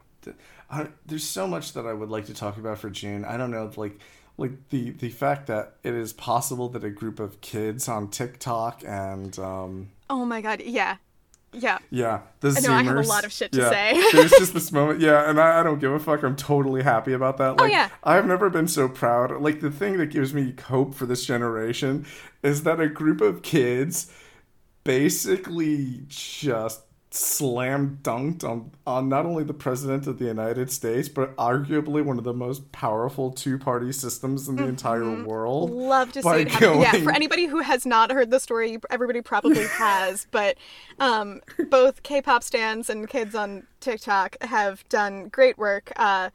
I, there's so much that I would like to talk about for June. I don't know, like like the, the fact that it is possible that a group of kids on TikTok and... Um, oh my god, yeah. Yeah. Yeah, the Zoomers. I know, I have a lot of shit to yeah. say. There's just this moment, yeah, and I, I don't give a fuck. I'm totally happy about that. Like, oh, yeah. I've never been so proud. Like, the thing that gives me hope for this generation is that a group of kids basically just... slam dunked on, on not only the president of the United States, but arguably one of the most powerful two-party systems in the mm-hmm. entire world. Love to see it happen. Going... Yeah, for anybody who has not heard the story, everybody probably has, but um, both K-pop stans and kids on TikTok have done great work. Uh,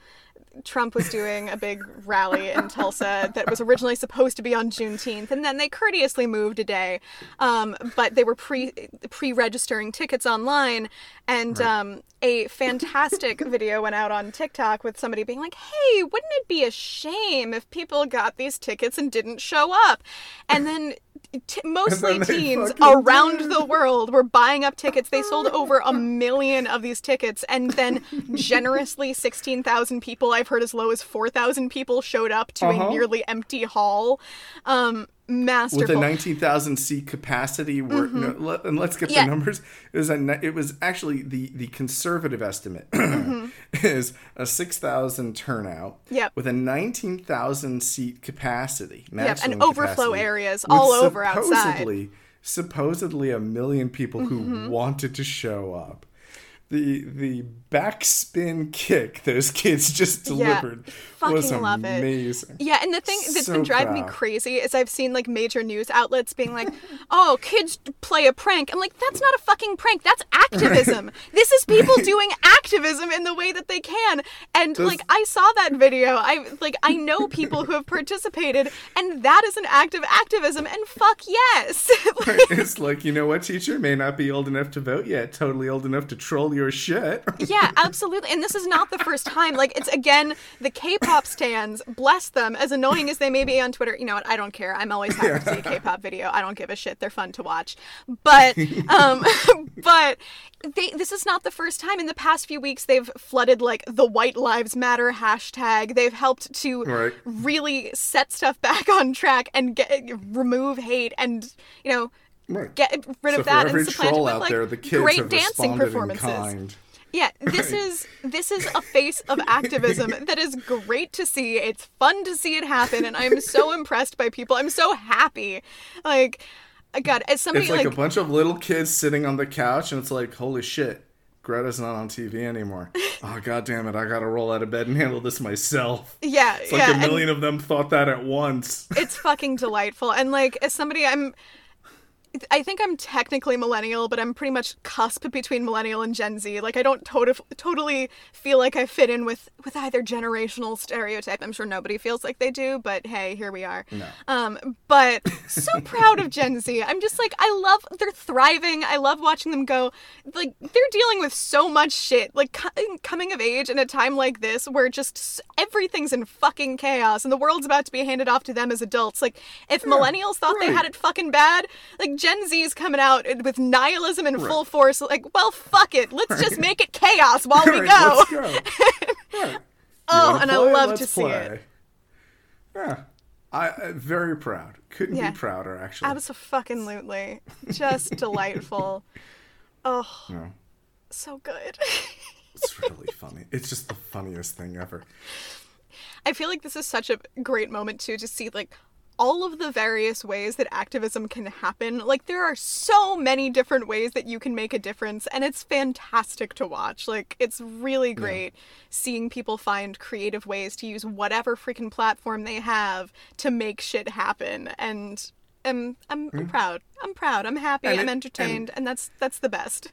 Trump was doing a big rally in Tulsa that was originally supposed to be on Juneteenth, and then they courteously moved a day. Um, but they were pre pre-registering tickets online, and right. um, a fantastic video went out on TikTok with somebody being like, "Hey, wouldn't it be a shame if people got these tickets and didn't show up?" And then t- mostly and then teens around did. the world were buying up tickets. They sold over a million of these tickets, and then generously sixteen thousand people, I've heard as low as four thousand people showed up to uh-huh. a nearly empty hall. Um, masterful. With a nineteen thousand seat capacity. Were, mm-hmm. no, let, and let's get yeah. the numbers. It was, a, it was actually the, the conservative estimate. mm-hmm. is a six thousand turnout yep. with a nineteen thousand seat capacity. Yep, and overflow areas all over outside. Supposedly a million people who mm-hmm. wanted to show up. The the backspin kick those kids just delivered yeah, was amazing. It. Yeah, and the thing that's so been driving proud. me crazy is I've seen like major news outlets being like, oh, kids play a prank. I'm like, that's not a fucking prank. That's activism. Right. This is people right. doing activism in the way that they can. And that's... like I saw that video. I like I know people who have participated, and that is an act of activism, and fuck yes. Like... Right. It's like, you know what, teacher? May not be old enough to vote yet, totally old enough to troll your shit. Yeah, absolutely. And this is not the first time. Like, it's again, the K-pop stans, bless them, as annoying as they may be on Twitter. You know what? I don't care. I'm always happy yeah. to see a K-pop video. I don't give a shit. They're fun to watch. But, um, but they, this is not the first time. In the past few weeks, they've flooded, like, the White Lives Matter hashtag. They've helped to right. really set stuff back on track and get, remove hate and, you know, Right. get rid so of that and supplant it with like there, the kids great dancing performances. Yeah, this right. is this is a face of activism that is great to see. It's fun to see it happen, and I'm so impressed by people. I'm so happy. Like, God, as somebody it's like, like a bunch of little kids sitting on the couch, and it's like, holy shit, Greta's not on T V anymore. Oh, God damn it. I got to roll out of bed and handle this myself. Yeah. It's like yeah, a million of them thought that at once. It's fucking delightful. And like, as somebody I'm... I think I'm technically millennial, but I'm pretty much cusp between millennial and Gen Z. Like, I don't tot- totally feel like I fit in with, with either generational stereotype. I'm sure nobody feels like they do, but hey, here we are. No. Um, but so proud of Gen Z. I'm just like, I love, they're thriving. I love watching them go. Like, they're dealing with so much shit. Like, co- coming of age in a time like this where just everything's in fucking chaos and the world's about to be handed off to them as adults. Like, if millennials thought right. they had it fucking bad, like, Gen Z's coming out with nihilism in right. full force, like, well, fuck it. Let's right. just make it chaos while right, we go. Let's go. Right. Oh, and I love to see play. it. Yeah. I'm very proud. Couldn't yeah. be prouder, actually. Abso-fucking-lutely. Just delightful. Oh, yeah. So good. It's really funny. It's just the funniest thing ever. I feel like this is such a great moment, too, to see, like, all of the various ways that activism can happen. Like, there are so many different ways that you can make a difference, and it's fantastic to watch. Like, it's really great yeah. seeing people find creative ways to use whatever freaking platform they have to make shit happen. And um, I'm, I'm mm. proud. I'm proud. I'm happy. And I'm it, entertained. And, and that's that's the best.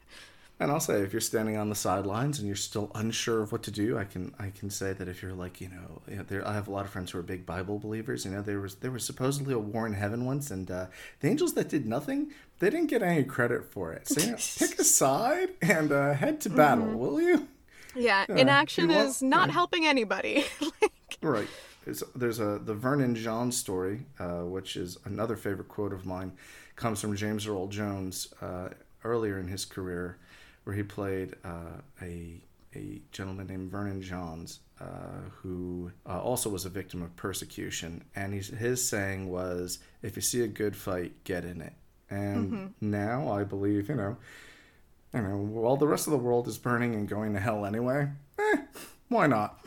And I'll say, if you're standing on the sidelines and you're still unsure of what to do, I can I can say that if you're like, you know, you know there, I have a lot of friends who are big Bible believers. You know, there was there was supposedly a war in heaven once, and uh, the angels that did nothing, they didn't get any credit for it. So you know, pick a side and uh, head to battle, mm-hmm. will you? Yeah, you know, inaction is not yeah. helping anybody. Like... Right. There's, there's a the Vernon John story, uh, which is another favorite quote of mine, comes from James Earl Jones uh, earlier in his career, where he played uh, a a gentleman named Vernon Johns, uh, who uh, also was a victim of persecution. And he's, his saying was, if you see a good fight, get in it. And mm-hmm. now I believe, you know, you know, while the rest of the world is burning and going to hell anyway, eh, why not?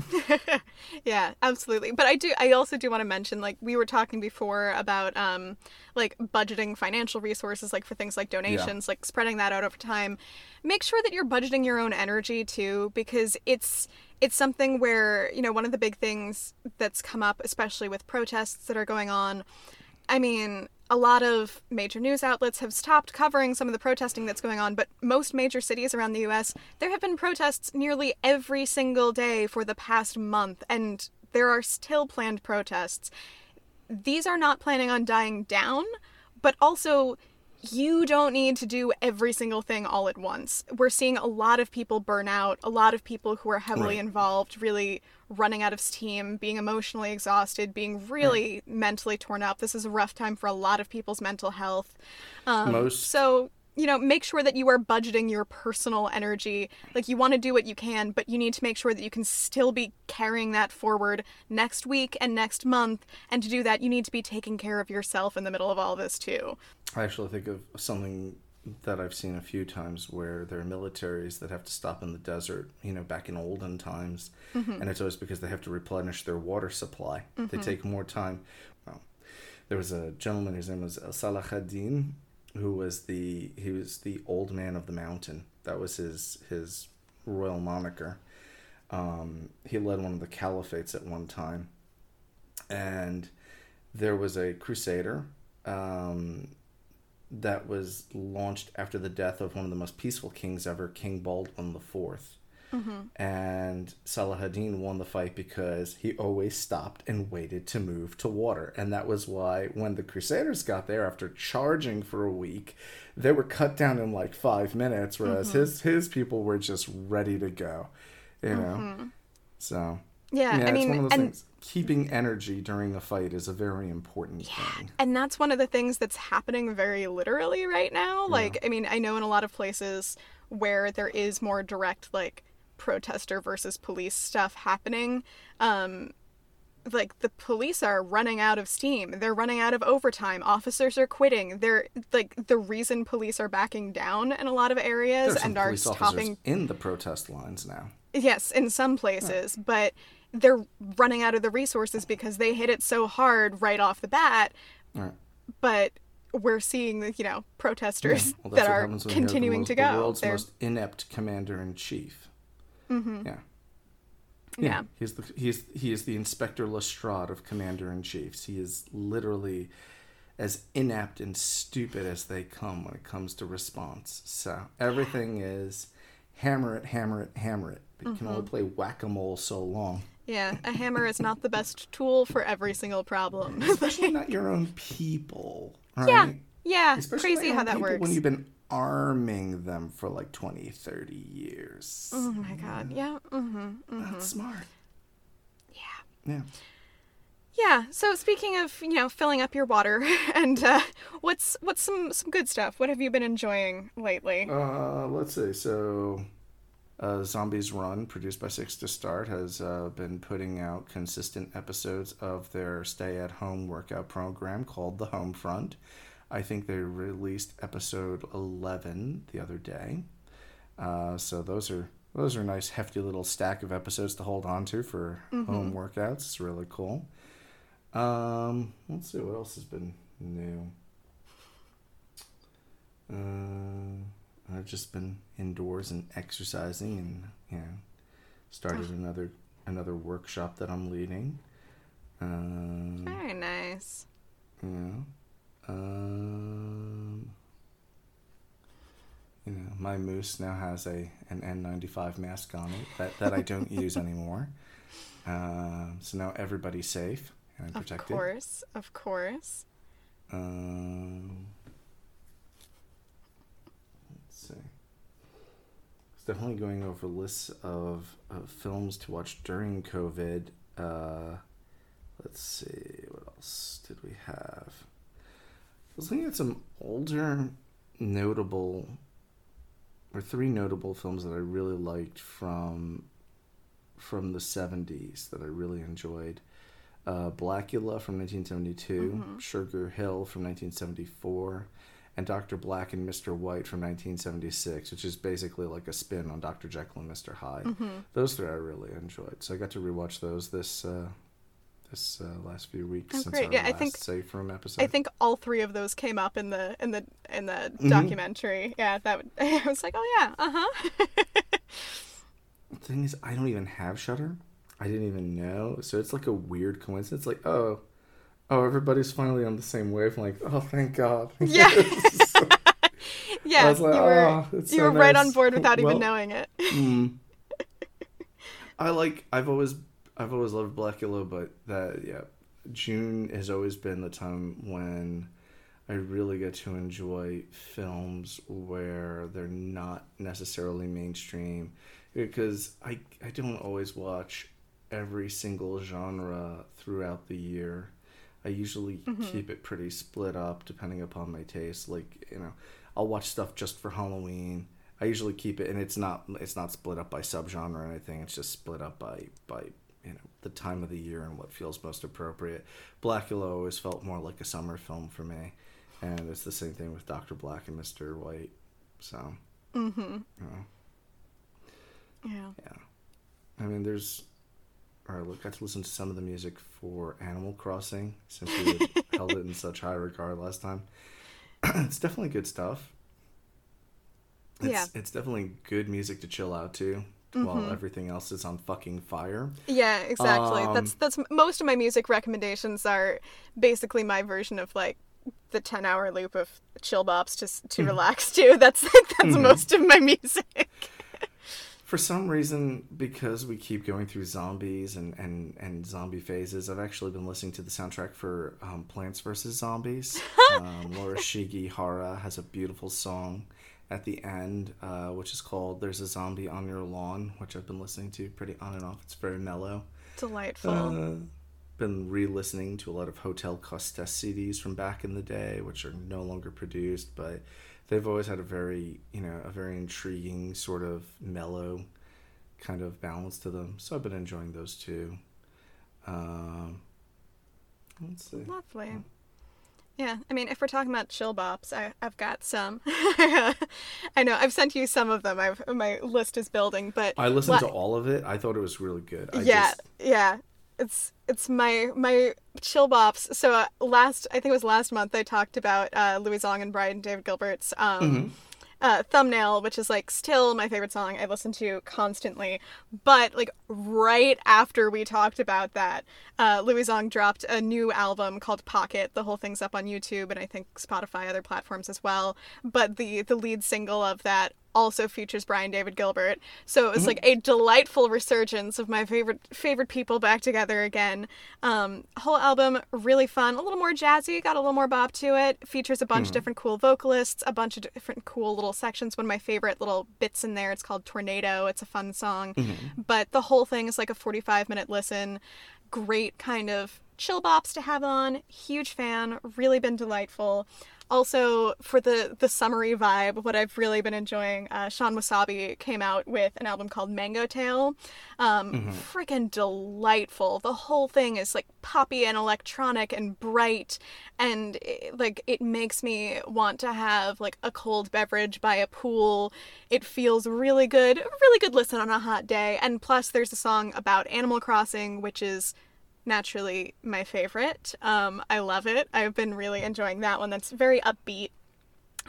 Yeah, absolutely. But I do. I also do want to mention, like, we were talking before about, um, like, budgeting financial resources, like, for things like donations, yeah. like, spreading that out over time. Make sure that you're budgeting your own energy, too, because it's it's something where, you know, one of the big things that's come up, especially with protests that are going on, I mean... a lot of major news outlets have stopped covering some of the protesting that's going on, but most major cities around the U S, there have been protests nearly every single day for the past month, and there are still planned protests. These are not planning on dying down, but also you don't need to do every single thing all at once. We're seeing a lot of people burn out, a lot of people who are heavily right. involved really running out of steam, being emotionally exhausted, being really right. mentally torn up. This is a rough time for a lot of people's mental health. Um, Most. So, you know, make sure that you are budgeting your personal energy. Like, you want to do what you can, but you need to make sure that you can still be carrying that forward next week and next month. And to do that, you need to be taking care of yourself in the middle of all this, too. I actually think of something that I've seen a few times where there are militaries that have to stop in the desert, you know, back in olden times. Mm-hmm. And it's always because they have to replenish their water supply. Mm-hmm. They take more time. Well, there was a gentleman whose name was Salahuddin, who was the, he was the old man of the mountain. That was his, his royal moniker. Um, he led one of the caliphates at one time. And there was a crusader, um, that was launched after the death of one of the most peaceful kings ever, King Baldwin the Fourth. Mm-hmm. And Salahuddin won the fight because he always stopped and waited to move to water. And that was why when the Crusaders got there after charging for a week, they were cut down in like five minutes, whereas mm-hmm. his, his people were just ready to go, you know? Mm-hmm. So... Yeah, yeah, I mean, it's one of those and things. Keeping energy during a fight is a very important yeah, thing. And that's one of the things that's happening very literally right now. Yeah. Like, I mean, I know in a lot of places where there is more direct, like, protester versus police stuff happening, um, like, the police are running out of steam. They're running out of overtime. Officers are quitting. They're, like, the reason police are backing down in a lot of areas and are stopping... in the protest lines now. Yes, in some places, yeah. But... they're running out of the resources because they hit it so hard right off the bat. Right. But we're seeing, you know, protesters yeah. well, that are continuing most, to go. The world's they're... most inept commander-in-chief. Mm-hmm. Yeah. yeah. Yeah. He's the he's he is the Inspector Lestrade of commander-in-chiefs. He is literally as inept and stupid as they come when it comes to response. So everything is hammer it, hammer it, hammer it. But you mm-hmm. can only play whack-a-mole so long. Yeah, a hammer is not the best tool for every single problem. Especially not your own people, right? Yeah, yeah, especially crazy how that works. When you've been arming them for like twenty, thirty years. Oh my god, yeah. Mm-hmm, mm-hmm. That's smart. Yeah. Yeah. Yeah, so speaking of, you know, filling up your water, and uh, what's what's some, some good stuff? What have you been enjoying lately? Uh, let's see, so... Uh, Zombies Run, produced by Six to Start, has uh, been putting out consistent episodes of their stay-at-home workout program called The Home Front. I think they released episode eleven the other day. Uh, so those are those are a nice hefty little stack of episodes to hold on to for mm-hmm. home workouts. It's really cool. Um, let's see what else has been new. Uh... I've just been indoors and exercising, and you know, started oh. another another workshop that I'm leading. Um, Very nice. Yeah. You know, um, you know, my moose now has a an N ninety-five mask on it that, that I don't use anymore. Um, so now everybody's safe and protected. Of course, of course. Um. It's definitely going over lists of, of films to watch during COVID. Uh, let's see, what else did we have? I was looking at some older notable, or three notable films that I really liked from from the seventies that I really enjoyed. Uh, Blackula from nineteen seventy-two, mm-hmm. Sugar Hill from nineteen seventy-four, and Doctor Black and Mister White from nineteen seventy-six, which is basically like a spin on Doctor Jekyll and Mister Hyde. Mm-hmm. Those three I really enjoyed. So I got to rewatch those this uh, this uh, last few weeks oh, since great. our yeah, last I think, Safe Room episode. I think all three of those came up in the in the in the mm-hmm. documentary. Yeah, that would, I was like, oh yeah, uh-huh. The thing is, I don't even have Shudder. I didn't even know. So it's like a weird coincidence. Like, oh. Oh, everybody's finally on the same wave. I'm like, oh, thank God. Yeah. yeah. I was like, you were, oh, you so were nice. Right on board without well, even knowing it. mm, I like, I've always, I've always loved Blackula, but that, yeah, June has always been the time when I really get to enjoy films where they're not necessarily mainstream, because I, I don't always watch every single genre throughout the year. I usually mm-hmm. keep it pretty split up depending upon my taste. Like, you know, I'll watch stuff just for Halloween. I usually keep it, and it's not it's not split up by subgenre or anything. It's just split up by, by you know, the time of the year and what feels most appropriate. Blackula always felt more like a summer film for me. And it's the same thing with Doctor Black and Mister White. So, mm-hmm. you know. yeah, yeah. I mean, there's. All right, look, I had to listen to some of the music for Animal Crossing since we held it in such high regard last time. It's definitely good stuff. It's, yeah, it's definitely good music to chill out to. Mm-hmm. While everything else is on fucking fire. Yeah, exactly. Um, that's that's most of my music recommendations are basically my version of like the ten-hour loop of chill bops just to mm-hmm. relax to. That's like, that's mm-hmm. most of my music. For some reason, because we keep going through zombies and, and, and zombie phases, I've actually been listening to the soundtrack for um, Plants versus. Zombies. um, Laura Shigihara has a beautiful song at the end, uh, which is called There's a Zombie on Your Lawn, which I've been listening to pretty on and off. It's very mellow. Delightful. Uh, been re-listening to a lot of Hotel Costes C Ds from back in the day, which are no longer produced, but they've always had a very, you know, a very intriguing sort of mellow kind of balance to them. So I've been enjoying those too. Um, let's see. Lovely. Oh. Yeah, I mean, if we're talking about chill bops, I, I've got some. I know, I've sent you some of them. I've My list is building, but... I listened what, to all of it. I thought it was really good. I yeah, just... yeah. It's it's my my chill bops. So uh, last, I think it was last month, I talked about uh, Louis Zonghenbride and David Gilbert's um, mm-hmm. uh, Thumbnail, which is, like, still my favorite song I listen to constantly. But, like, right after we talked about that, uh, Louis Zong dropped a new album called Pocket. The whole thing's up on YouTube and I think Spotify, other platforms as well. But the, the lead single of that also features Brian David Gilbert. So it was mm-hmm. like a delightful resurgence of my favorite favorite people back together again. Um, whole album, really fun, a little more jazzy, got a little more bop to it, features a bunch mm-hmm. of different cool vocalists, a bunch of different cool little sections. One of my favorite little bits in there, it's called Tornado. It's a fun song. Mm-hmm. But the whole thing is like a forty-five minute listen. Great kind of chill bops to have on. Huge fan, really been delightful. Also, for the, the summery vibe, what I've really been enjoying, uh, Sean Wasabi came out with an album called Mango Tale. Um, mm-hmm. Freaking delightful. The whole thing is, like, poppy and electronic and bright. And, it, like, it makes me want to have, like, a cold beverage by a pool. It feels really good. Really good listen on a hot day. And plus, there's a song about Animal Crossing, which is... naturally my favorite. Um, I love it. I've been really enjoying that one. That's very upbeat.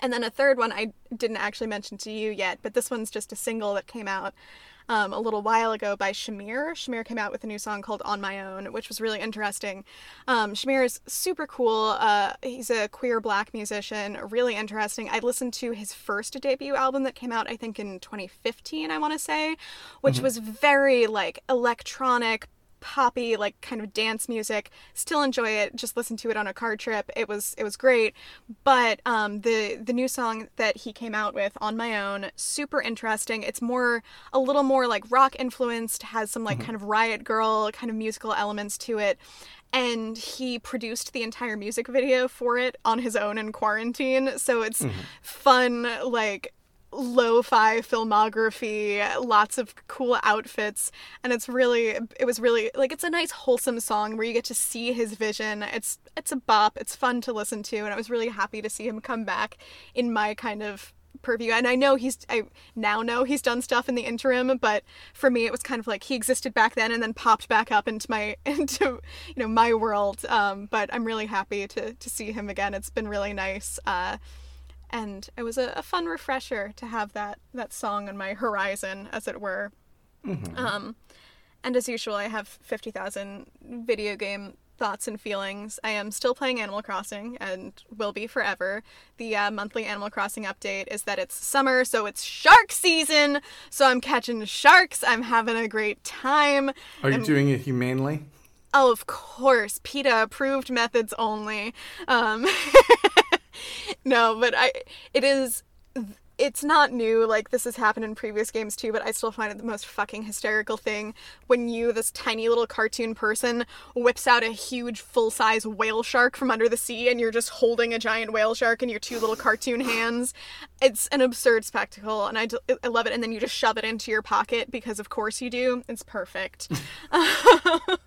And then a third one I didn't actually mention to you yet, but this one's just a single that came out um, a little while ago by Shamir. Shamir came out with a new song called On My Own, which was really interesting. Um, Shamir is super cool. Uh, he's a queer black musician, really interesting. I listened to his first debut album that came out, I think, in twenty fifteen, I want to say, which mm-hmm. was very, like, electronic, poppy, like, kind of dance music. Still enjoy it. Just listen to it on a car trip. It was it was great. But um, the the new song that he came out with, On My Own, super interesting. It's more a little more like rock influenced. Has some like mm-hmm. kind of Riot Girl kind of musical elements to it. And he produced the entire music video for it on his own in quarantine. So it's mm-hmm. fun, like, lo-fi filmography, lots of cool outfits, and it's really it was really like it's a nice wholesome song where you get to see his vision. It's it's a bop, it's fun to listen to, and I was really happy to see him come back in my kind of purview. And I know he's I now know he's done stuff in the interim, but for me it was kind of like he existed back then and then popped back up into my into you know my world. Um, but I'm really happy to to see him again. It's been really nice. Uh, And it was a, a fun refresher to have that, that song on my horizon, as it were. Mm-hmm. Um, and as usual, I have fifty thousand video game thoughts and feelings. I am still playing Animal Crossing and will be forever. The uh, monthly Animal Crossing update is that it's summer, so it's shark season. So I'm catching sharks. I'm having a great time. Are you I'm... doing it humanely? Oh, of course. PETA-approved methods only. Um... No, but I, it is it's not new, like this has happened in previous games too, but I still find it the most fucking hysterical thing when you, this tiny little cartoon person, whips out a huge full-size whale shark from under the sea and you're just holding a giant whale shark in your two little cartoon hands. It's an absurd spectacle and I, d- I love it. And then you just shove it into your pocket because of course you do. It's perfect.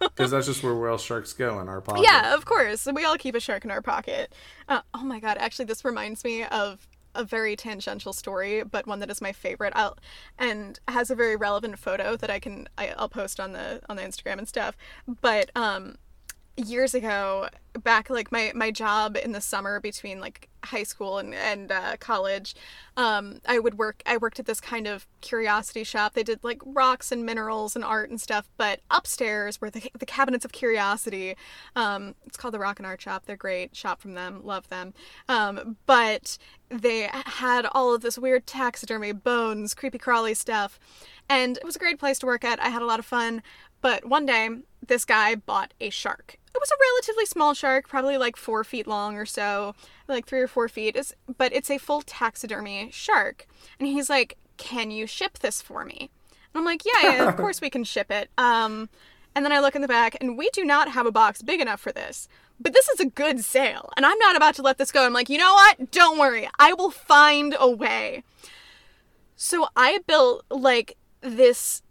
Because that's just where whale sharks go, in our pocket. Yeah, of course. We all keep a shark in our pocket. Uh, oh my god, actually this reminds me of a very tangential story, but one that is my favorite. I'll, and has a very relevant photo that I can I, I'll post on the on the Instagram and stuff. But um, years ago, back like my my job in the summer between like high school and and uh, college, um, I would work. I worked at this kind of curiosity shop. They did like rocks and minerals and art and stuff. But upstairs were the, the cabinets of curiosity. Um, it's called the Rock and Art Shop. They're great. Shop from them. Love them. Um, but they had all of this weird taxidermy, bones, creepy crawly stuff, and it was a great place to work at. I had a lot of fun, but one day, this guy bought a shark. It was a relatively small shark, probably like four feet long or so, like three or four feet, it's, but it's a full taxidermy shark, and he's like, can you ship this for me? And I'm like, yeah, yeah, of course we can ship it. Um, and then I look in the back, and we do not have a box big enough for this. But this is a good sale, and I'm not about to let this go. I'm like, you know what? Don't worry. I will find a way. So I built, like, this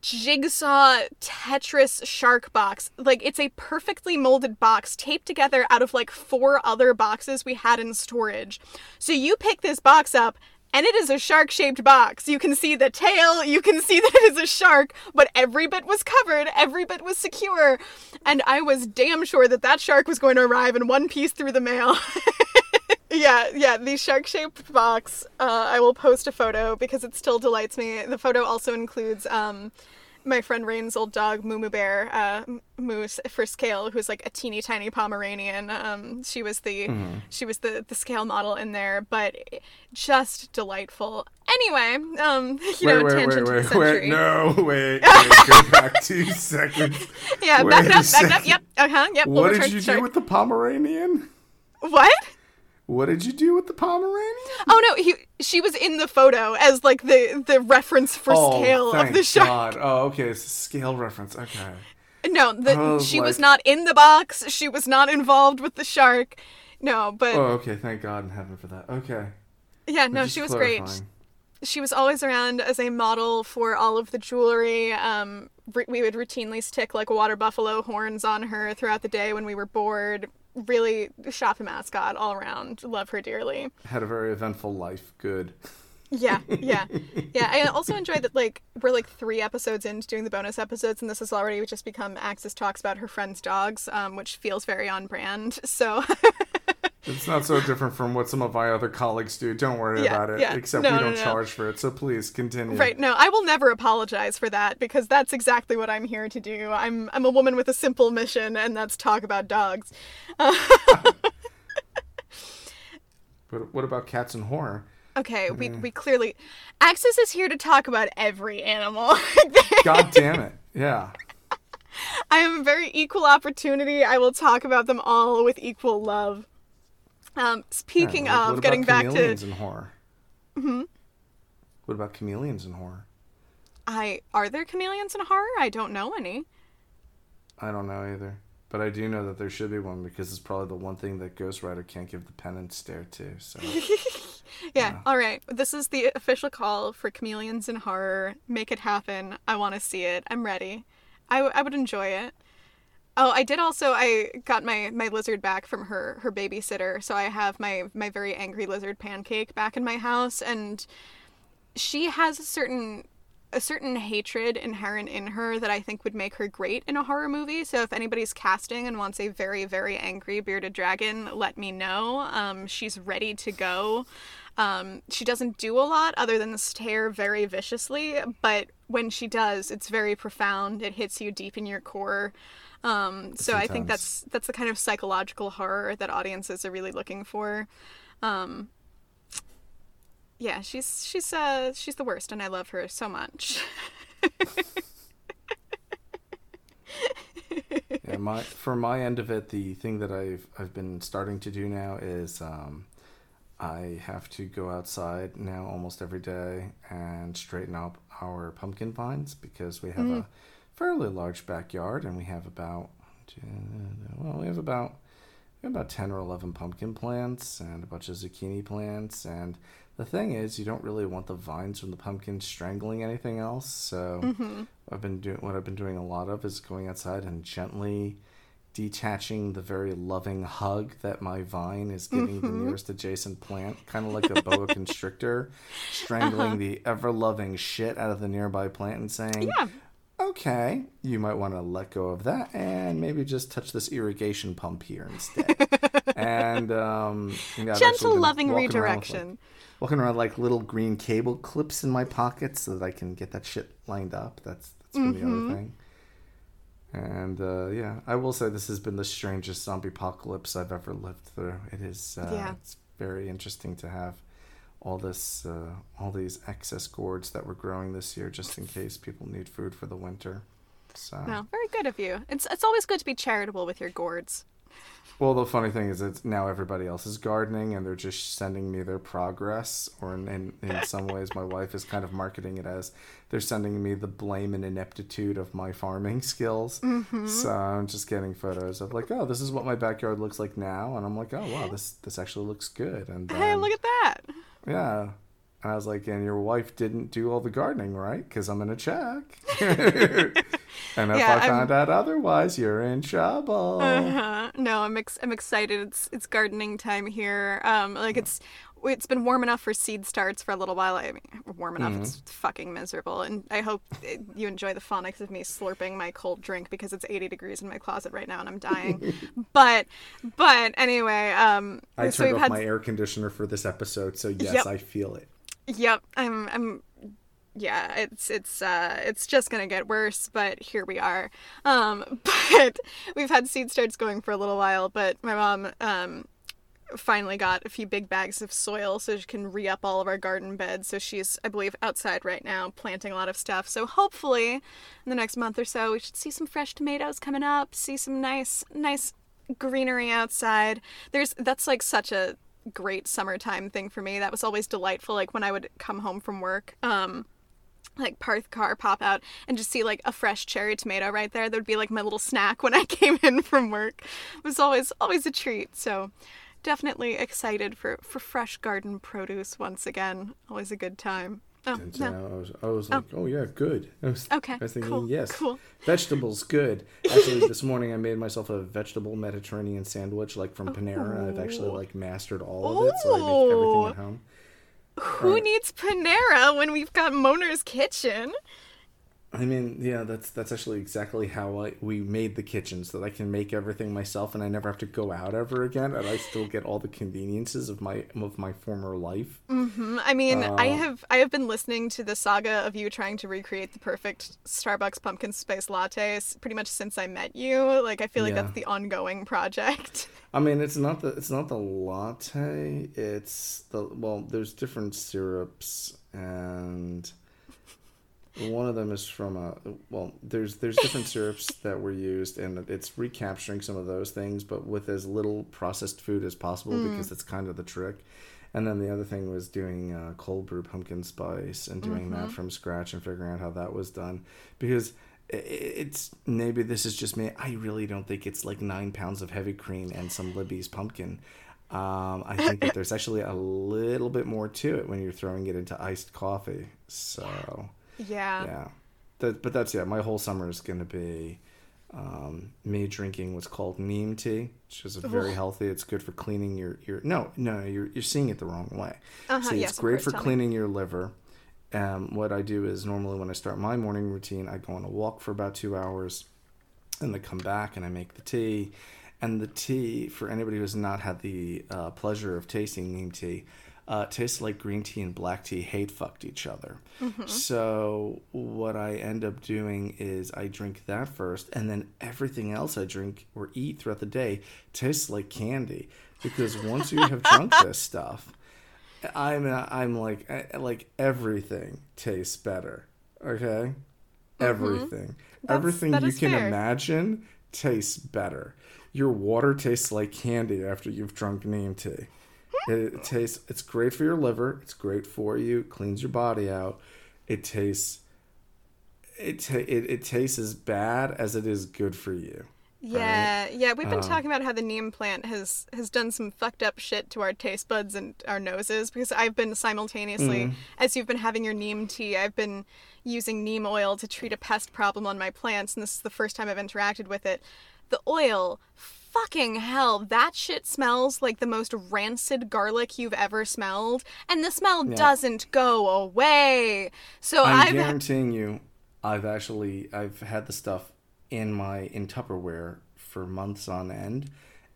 jigsaw Tetris shark box. Like, it's a perfectly molded box taped together out of, like, four other boxes we had in storage. So you pick this box up, and it is a shark-shaped box. You can see the tail, you can see that it is a shark, but every bit was covered, every bit was secure. And I was damn sure that that shark was going to arrive in one piece through the mail. yeah, yeah, the shark-shaped box. Uh, I will post a photo because it still delights me. The photo also includes um, my friend Rain's old dog, Moo Moo Bear, uh, Moose for scale, who's like a teeny tiny Pomeranian. Um, she was the mm-hmm. she was the, the scale model in there, but just delightful. Anyway, um, you wait, know, wait, tangent wait, wait, wait, no, wait, wait, go back two seconds. Yeah, wait back it up, back it up. Yep, uh huh, yep. What did you do with the Pomeranian? What? What did you do with the Pomeranian? Oh no, he she was in the photo as like the, the reference for oh, scale of the shark. God. Oh, okay, it's a scale reference. Okay. No, the, was she like... was not in the box. She was not involved with the shark. No, but oh, okay. Thank God in heaven for that. Okay. Yeah, no, she was clarifying. Great. She was always around as a model for all of the jewelry. Um, we would routinely stick like water buffalo horns on her throughout the day when we were bored. Really shop a mascot all around. Love her dearly. Had a very eventful life. Good. Yeah, yeah, yeah. I also enjoyed that, like, we're like three episodes into doing the bonus episodes, and this has already just become Axis Talks About Her Friends' Dogs, um, which feels very on brand. So it's not so different from what some of my other colleagues do. Don't worry yeah, about it, yeah. except no, we don't no, no. charge for it. So please continue. Right. No, I will never apologize for that because that's exactly what I'm here to do. I'm I'm a woman with a simple mission, and that's talk about dogs. Uh- but what about cats and horror? Okay, we we clearly... Axis is here to talk about every animal. God damn it. Yeah. I am very equal opportunity. I will talk about them all with equal love. Um, speaking yeah, like, of, what getting back to... chameleons in horror? Mm-hmm. What about chameleons in horror? I Are there chameleons in horror? I don't know any. I don't know either. But I do know that there should be one because it's probably the one thing that Ghost Rider can't give the penance stare to, so... Yeah, all right. This is the official call for chameleons in horror. Make it happen. I want to see it. I'm ready. I, w- I would enjoy it. Oh, I did also, I got my, my lizard back from her, her babysitter. So I have my, my very angry lizard Pancake back in my house. And she has a certain, a certain hatred inherent in her that I think would make her great in a horror movie. So if anybody's casting and wants a very, very angry bearded dragon, let me know. Um, she's ready to go. Um, she doesn't do a lot other than stare very viciously, but when she does, it's very profound. It hits you deep in your core. Um, so intense. I think that's that's the kind of psychological horror that audiences are really looking for. Um, yeah, she's she's uh, she's the worst, and I love her so much. yeah, my for my end of it, the thing that I've I've been starting to do now is. Um, I have to go outside now almost every day and straighten up our pumpkin vines because we have mm. a fairly large backyard, and we have about well, we have about we have about ten or eleven pumpkin plants and a bunch of zucchini plants. And the thing is, you don't really want the vines from the pumpkins strangling anything else. So mm-hmm. I've been doing what I've been doing a lot of is going outside and gently detaching the very loving hug that my vine is giving mm-hmm. the nearest adjacent plant, kind of like a boa constrictor strangling uh-huh. the ever-loving shit out of the nearby plant and saying, yeah. okay, you might want to let go of that and maybe just touch this irrigation pump here instead. and um, you know, gentle, loving walking redirection. Around with, like, walking around like little green cable clips in my pockets so that I can get that shit lined up. That's, that's been mm-hmm. the other thing. And uh, yeah, I will say this has been the strangest zombie apocalypse I've ever lived through. It is uh, yeah. it's very interesting to have all this, uh, all these excess gourds that we're growing this year, just in case people need food for the winter. So, well, very good of you. It's it's always good to be charitable with your gourds. Well, the funny thing is, it's now everybody else is gardening, and they're just sending me their progress. Or in, in, in some ways, my wife is kind of marketing it as they're sending me the blame and ineptitude of my farming skills. Mm-hmm. So I'm just getting photos of like, oh, this is what my backyard looks like now, and I'm like, oh wow, this this actually looks good. And then, hey, look at that. Yeah, and I was like, and your wife didn't do all the gardening, right? Because I'm gonna check. And if yeah, I found I'm... out otherwise, you're in trouble. Uh-huh. No, I'm ex- I'm excited. It's it's gardening time here. Um, like it's it's been warm enough for seed starts for a little while. I mean, warm enough. Mm-hmm. It's fucking miserable. And I hope it, you enjoy the phonics of me slurping my cold drink because it's eighty degrees in my closet right now and I'm dying. but but anyway, um, I so turned off had... my air conditioner for this episode, so yes, yep. I feel it. Yep, I'm I'm. Yeah, it's it's uh it's just gonna get worse, but here we are. Um, but we've had seed starts going for a little while, but my mom um finally got a few big bags of soil so she can re-up all of our garden beds. So she's, I believe, outside right now planting a lot of stuff. So hopefully in the next month or so we should see some fresh tomatoes coming up, see some nice nice greenery outside. There's that's like such a great summertime thing for me. That was always delightful. Like when I would come home from work, um like park car pop out and just see like a fresh cherry tomato right there. That would be like my little snack when I came in from work. It was always always a treat. So definitely excited for, for fresh garden produce once again. Always a good time. Oh, and, no. uh, I was, I was like, oh, oh yeah, good. I was, okay, I was thinking, cool, yes, cool. Vegetables, good. Actually, this morning I made myself a vegetable Mediterranean sandwich, like from Panera. Oh. I've actually like mastered all of it, so I make everything at home. Who right. needs Panera when we've got Moaner's kitchen? I mean, yeah, that's that's actually exactly how I, we made the kitchen, so that I can make everything myself, and I never have to go out ever again, and I still get all the conveniences of my of my former life. Mm-hmm. I mean, uh, I have I have been listening to the saga of you trying to recreate the perfect Starbucks pumpkin spice latte pretty much since I met you. Like, I feel like yeah. that's the ongoing project. I mean, it's not the it's not the latte. It's the well, there's different syrups and. One of them is from a well. There's there's different syrups that were used, and it's recapturing some of those things, but with as little processed food as possible mm. because that's kind of the trick. And then the other thing was doing uh, cold brew pumpkin spice and doing mm-hmm. that from scratch and figuring out how that was done because. It's maybe this is just me. I really don't think it's like nine pounds of heavy cream and some Libby's pumpkin. Um, I think that there's actually a little bit more to it when you're throwing it into iced coffee. So. Yeah. Yeah. That, but that's, yeah, my whole summer is going to be um, me drinking what's called neem tea, which is a very Ooh. healthy. It's good for cleaning your, your no, no, you're you're seeing it the wrong way. Uh-huh, See, yes, it's great for cleaning me. your liver. Um, what I do is normally when I start my morning routine, I go on a walk for about two hours and then come back and I make the tea. And the tea, for anybody who has not had the uh, pleasure of tasting neem tea, Uh, tastes like green tea and black tea hate fucked each other. Mm-hmm. So what I end up doing is I drink that first, and then everything else I drink or eat throughout the day tastes like candy because once you have drunk this stuff, I'm I'm like I, like everything tastes better. Okay, mm-hmm. everything, That's, everything that you can fair. imagine tastes better. Your water tastes like candy after you've drunk neem tea. It, it tastes. It's great for your liver. It's great for you. It cleans your body out. It tastes. It ta- it it tastes as bad as it is good for you. Yeah, right? yeah. We've been um, talking about how the neem plant has has done some fucked up shit to our taste buds and our noses, because I've been simultaneously, mm-hmm. as you've been having your neem tea, I've been using neem oil to treat a pest problem on my plants, and this is the first time I've interacted with it. The oil, fucking hell, that shit smells like the most rancid garlic you've ever smelled, and the smell yeah. doesn't go away. So I'm I've... guaranteeing you, I've actually, I've had the stuff in my in Tupperware for months on end,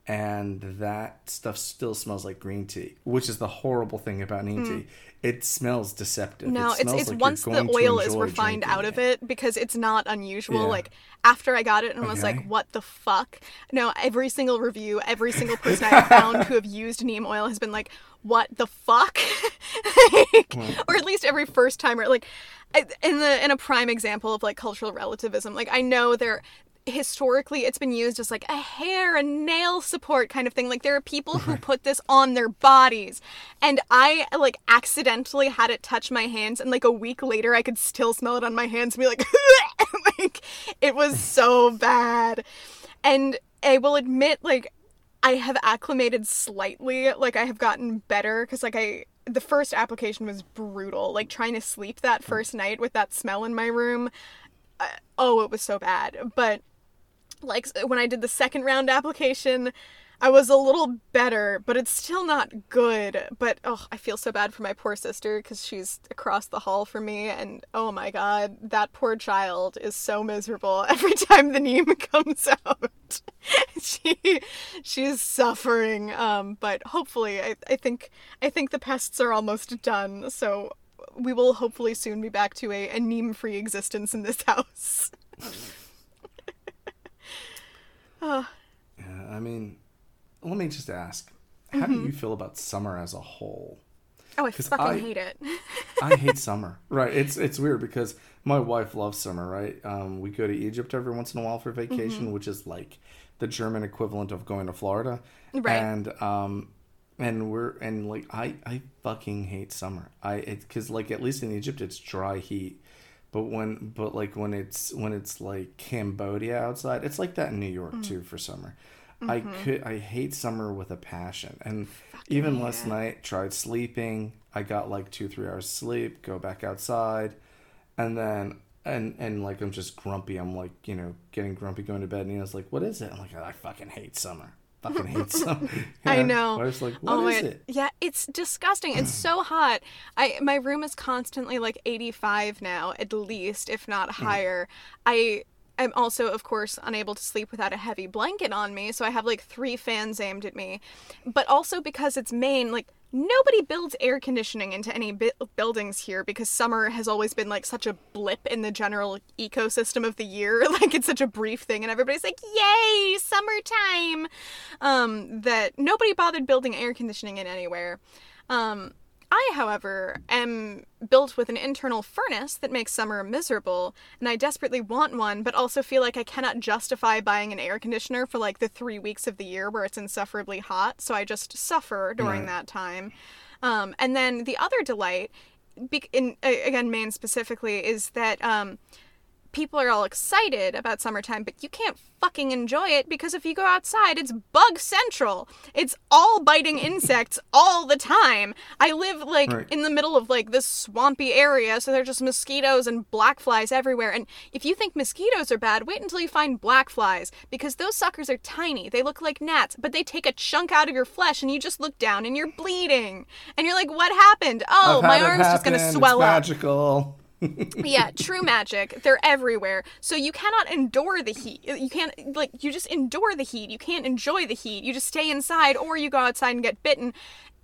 and that stuff still smells like green tea, which is the horrible thing about neem mm. tea. It smells deceptive. No, it it's it's like once the oil is refined out of it, because it's not unusual. Yeah. Like after I got it and okay. was like, what the fuck? No, every single review, every single person I've found who have used neem oil has been like, what the fuck? Like, well, or at least every first timer, like in the in a prime example of like cultural relativism. Like I know there historically it's been used as like a hair and nail support kind of thing. Like there are people who put this on their bodies, and I like accidentally had it touch my hands, and like a week later I could still smell it on my hands and be like, like it was so bad. And I will admit, like I have acclimated slightly, like I have gotten better, because like I the first application was brutal, like trying to sleep that first night with that smell in my room. Uh, oh, it was so bad. But like when I did the second round application, I was a little better, but it's still not good. But oh, I feel so bad for my poor sister, because she's across the hall from me, and oh my god, that poor child is so miserable every time the neem comes out. she she's suffering. Um, but hopefully, I I think I think the pests are almost done. So we will hopefully soon be back to a, a neem-free existence in this house. oh. Yeah, I mean, let me just ask, how mm-hmm. do you feel about summer as a whole? Oh, I fucking I, hate it. I hate summer. Right. It's it's weird because my wife loves summer, right? Um, we go to Egypt every once in a while for vacation, mm-hmm. which is like the German equivalent of going to Florida. Right. And um, and we're and like I, I fucking hate summer. I it because like at least in Egypt it's dry heat, but when but like when it's when it's like Cambodia outside, it's like that in New York mm-hmm. too for summer. Mm-hmm. I could I hate summer with a passion. And fucking even yeah. last night tried sleeping. I got like two three hours sleep. Go back outside, and then and and like I'm just grumpy. I'm like you know getting grumpy going to bed. And Nina's like, what is it? I'm like, I fucking hate summer. I fucking hate summer. Yeah. I know. I was like, what oh, is it? Yeah, it's disgusting. It's so hot. I my room is constantly like eighty-five now, at least, if not higher. I am also, of course, unable to sleep without a heavy blanket on me, so I have like three fans aimed at me. But also because it's Maine, like nobody builds air conditioning into any bi- buildings here, because summer has always been like such a blip in the general ecosystem of the year. Like it's such a brief thing and everybody's like, yay, summertime, um, that nobody bothered building air conditioning in anywhere. Um, I, however, am built with an internal furnace that makes summer miserable, and I desperately want one, but also feel like I cannot justify buying an air conditioner for like the three weeks of the year where it's insufferably hot, so I just suffer during yeah. that time. Um, and then the other delight, be- in again, Maine specifically, is that um, people are all excited about summertime, but you can't fucking enjoy it, because if you go outside, it's bug central. It's all biting insects all the time. I live like right. in the middle of like this swampy area, so there are just mosquitoes and black flies everywhere. And if you think mosquitoes are bad, wait until you find black flies, because those suckers are tiny. They look like gnats, but they take a chunk out of your flesh, and you just look down and you're bleeding. And you're like, what happened? Oh, my arm's just gonna swell up. It's magical. Yeah, true magic. They're everywhere. So you cannot endure the heat. You can't, like, you just endure the heat. You can't enjoy the heat. You just stay inside, or you go outside and get bitten.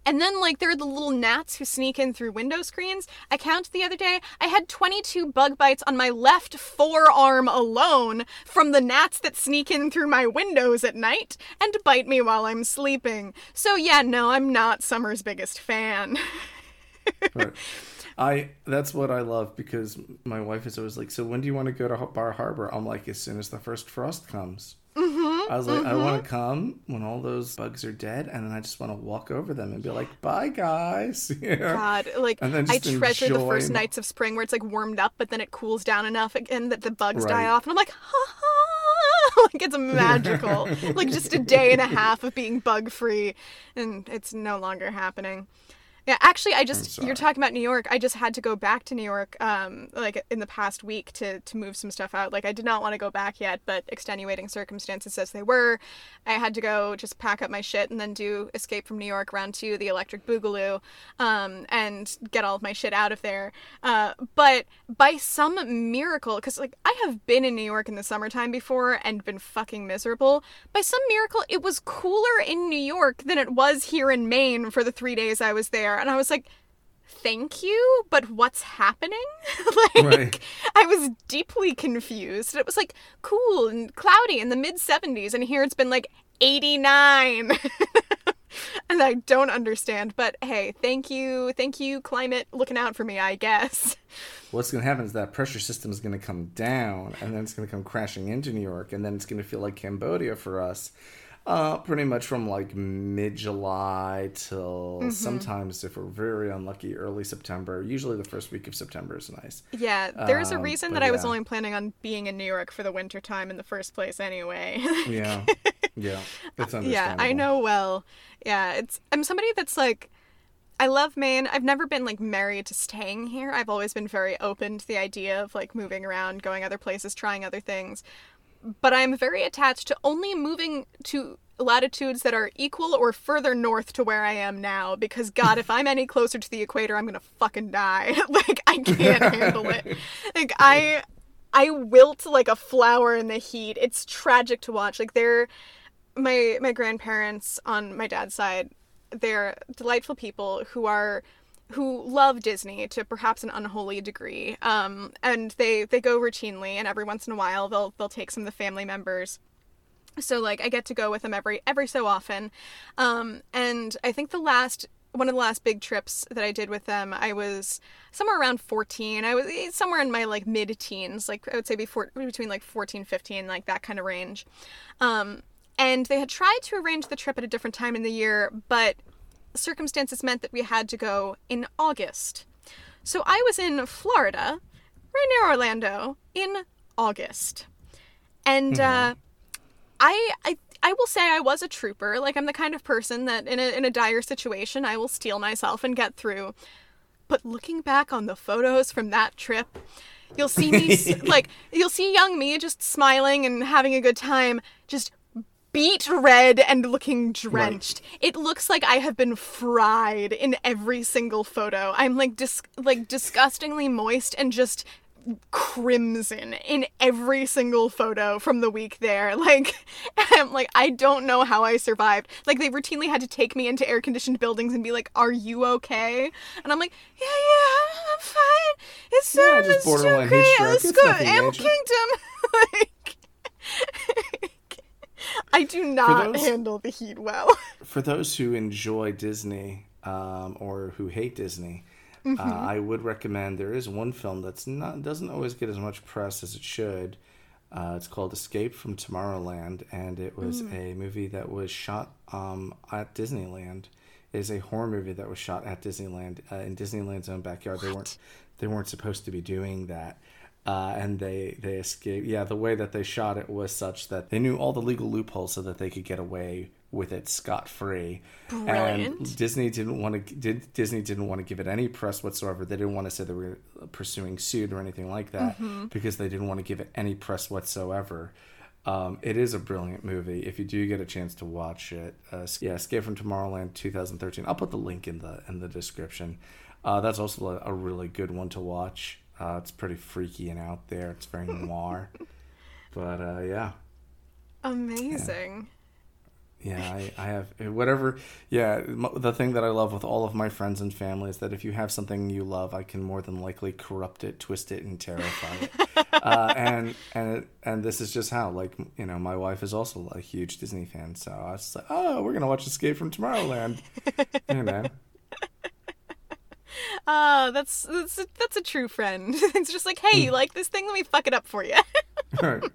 And then, like, there are the little gnats who sneak in through window screens. I counted the other day, I had twenty-two bug bites on my left forearm alone from the gnats that sneak in through my windows at night and bite me while I'm sleeping. So, yeah, no, I'm not summer's biggest fan. Right. I that's what I love, because my wife is always like, so when do you want to go to Bar Harbor? I'm like, as soon as the first frost comes. Mm-hmm. I was like, mm-hmm. I want to come when all those bugs are dead, and then I just want to walk over them and be like, bye, guys. You know? God, like, I treasure the first nights of spring where it's, like, warmed up, but then it cools down enough again that the bugs right. die off. And I'm like, ha-ha! Like, it's magical. Like, just a day and a half of being bug-free, and it's no longer happening. Yeah, actually, I just, you're talking about New York. I just had to go back to New York, um, like, in the past week to, to move some stuff out. Like, I did not want to go back yet, but extenuating circumstances as they were, I had to go just pack up my shit and then do Escape from New York Round two, The Electric Boogaloo, um, and get all of my shit out of there. Uh, but by some miracle, because, like, I have been in New York in the summertime before and been fucking miserable. By some miracle, it was cooler in New York than it was here in Maine for the three days I was there. And I was like, thank you, but what's happening? Like, right. I was deeply confused. It was like cool and cloudy in the mid seventies, and here it's been like eighty-nine. And I don't understand, but hey, thank you. Thank you, climate, looking out for me, I guess. What's going to happen is that pressure system is going to come down, and then it's going to come crashing into New York, and then it's going to feel like Cambodia for us. Uh, pretty much from like mid-July till mm-hmm. sometimes, if we're very unlucky, early September. Usually the first week of September is nice. Yeah, there's um, a reason that yeah. I was only planning on being in New York for the winter time in the first place anyway. yeah, yeah, it's understandable. Yeah, I know well. Yeah, it's I'm somebody that's like, I love Maine. I've never been like married to staying here. I've always been very open to the idea of like moving around, going other places, trying other things. But I'm very attached to only moving to latitudes that are equal or further north to where I am now, because God, if I'm any closer to the equator, I'm gonna fucking die. Like, I can't handle it. Like, I I wilt like a flower in the heat. It's tragic to watch. Like, they're my my grandparents on my dad's side, they're delightful people who are who love Disney to perhaps an unholy degree. Um, and they, they go routinely, and every once in a while they'll they'll take some of the family members. So, like, I get to go with them every every so often. Um, and I think the last, one of the last big trips that I did with them, I was somewhere around fourteen. I was somewhere in my, like, mid-teens. Like, I would say before, between, like, fourteen, fifteen, like, that kind of range. Um, and they had tried to arrange the trip at a different time in the year, but circumstances meant that we had to go in August. So I was in Florida, right near Orlando, in August. And mm-hmm. uh, I, I I will say I was a trooper. Like, I'm the kind of person that in a in a dire situation, I will steel myself and get through. But looking back on the photos from that trip, you'll see me, like, you'll see young me just smiling and having a good time, just beet red and looking drenched. Right. It looks like I have been fried in every single photo. I'm like dis- like disgustingly moist and just crimson in every single photo from the week there. Like, I'm like, I don't know how I survived. Like, they routinely had to take me into air-conditioned buildings and be like, "Are you okay?" And I'm like, "Yeah, yeah, I'm fine. It's yeah, just borderline heat stroke. It's nothing major." Like, I do not those, handle the heat well. For those who enjoy Disney um, or who hate Disney, mm-hmm. uh, I would recommend, there is one film that's not doesn't always get as much press as it should. Uh, it's called Escape from Tomorrowland, and it was mm. a movie that was shot um, at Disneyland. It is a horror movie that was shot at Disneyland, uh, in Disneyland's own backyard. What? They weren't they weren't supposed to be doing that. Uh, and they, they escaped. Yeah, the way that they shot it was such that they knew all the legal loopholes so that they could get away with it scot-free. Brilliant. And Disney didn't want to did, Disney didn't want to give it any press whatsoever. They didn't want to say they were pursuing suit or anything like that mm-hmm. because they didn't want to give it any press whatsoever. Um, it is a brilliant movie. If you do get a chance to watch it, uh, yeah, Escape from Tomorrowland twenty thirteen. I'll put the link in the in the description. Uh, that's also a, a really good one to watch. Uh, it's pretty freaky and out there. It's very noir. But, uh, yeah. Amazing. Yeah, yeah I, I have whatever. Yeah, the thing that I love with all of my friends and family is that if you have something you love, I can more than likely corrupt it, twist it, and terrify it. uh, and and and this is just how. Like, you know, my wife is also a huge Disney fan. So I was just like, oh, we're going to watch Escape from Tomorrowland. Hey, man. Ah, uh, that's, that's, that's a true friend. It's just like, hey, you like this thing? Let me fuck it up for you. Right. Well,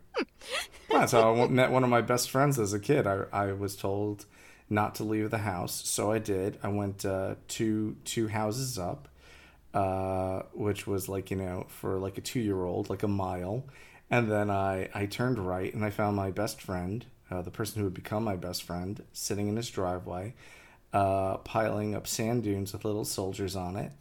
that's how I met one of my best friends as a kid. I, I was told not to leave the house, so I did. I went uh, two two houses up, uh, which was like, you know, for like a two-year-old, like a mile. And then I, I turned right, and I found my best friend, uh, the person who would become my best friend, sitting in his driveway, uh, piling up sand dunes with little soldiers on it.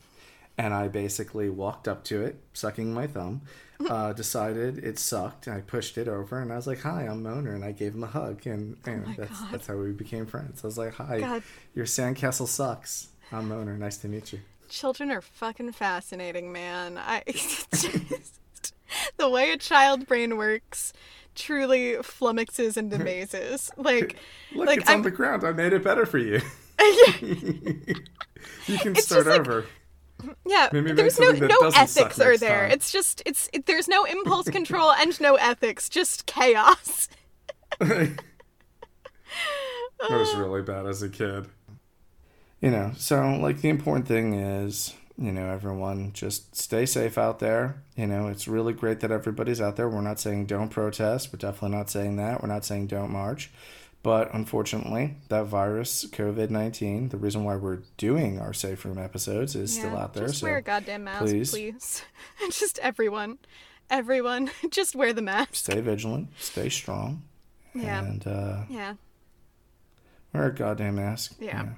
And I basically walked up to it, sucking my thumb, uh, decided it sucked, and I pushed it over, and I was like, hi, I'm Moaner, and I gave him a hug, and, and oh that's, that's how we became friends. I was like, hi, God. Your sandcastle sucks. I'm Moaner, nice to meet you. Children are fucking fascinating, man. I just, the way a child brain works truly flummoxes into mazes. Like, Look, like it's I'm... on the ground. I made it better for you. You can it's start over. Like, yeah, maybe there's no, no ethics are there. Time. It's just, it's it, there's no impulse control and no ethics, just chaos. I was really bad as a kid. You know, so, like, the important thing is, you know, everyone just stay safe out there. You know, it's really great that everybody's out there. We're not saying don't protest. We're definitely not saying that. We're not saying don't march. But unfortunately, that virus, covid nineteen, the reason why we're doing our Safe Room episodes is yeah, still out there. Just so wear a goddamn mask, please. please. Just everyone. Everyone. Just wear the mask. Stay vigilant. Stay strong. Yeah. And, uh, yeah. Wear a goddamn mask. Yeah. Yeah.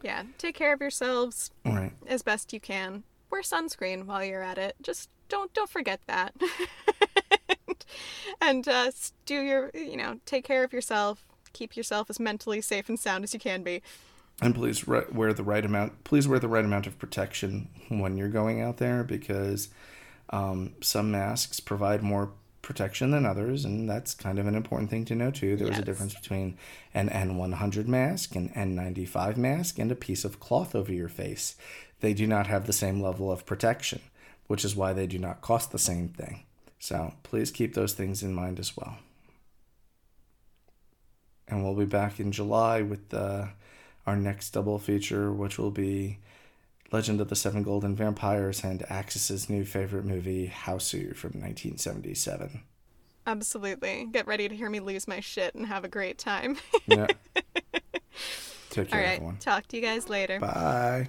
Yeah. Take care of yourselves right. as best you can. Wear sunscreen while you're at it. Just don't don't forget that. and and uh, do your, you know, take care of yourself. Keep yourself as mentally safe and sound as you can be, and please re- wear the right amount. Please wear the right amount of protection when you're going out there, because um, some masks provide more protection than others, and that's kind of an important thing to know too. There yes. is a difference between an N one hundred mask, an N ninety-five mask, and a piece of cloth over your face. They do not have the same level of protection, which is why they do not cost the same thing. So please keep those things in mind as well. And we'll be back in July with uh, our next double feature, which will be Legend of the Seven Golden Vampires and Axis' new favorite movie, Hausu, from nineteen seventy-seven. Absolutely. Get ready to hear me lose my shit and have a great time. Yeah. Take care, everyone. All right. Talk to you guys later. Bye.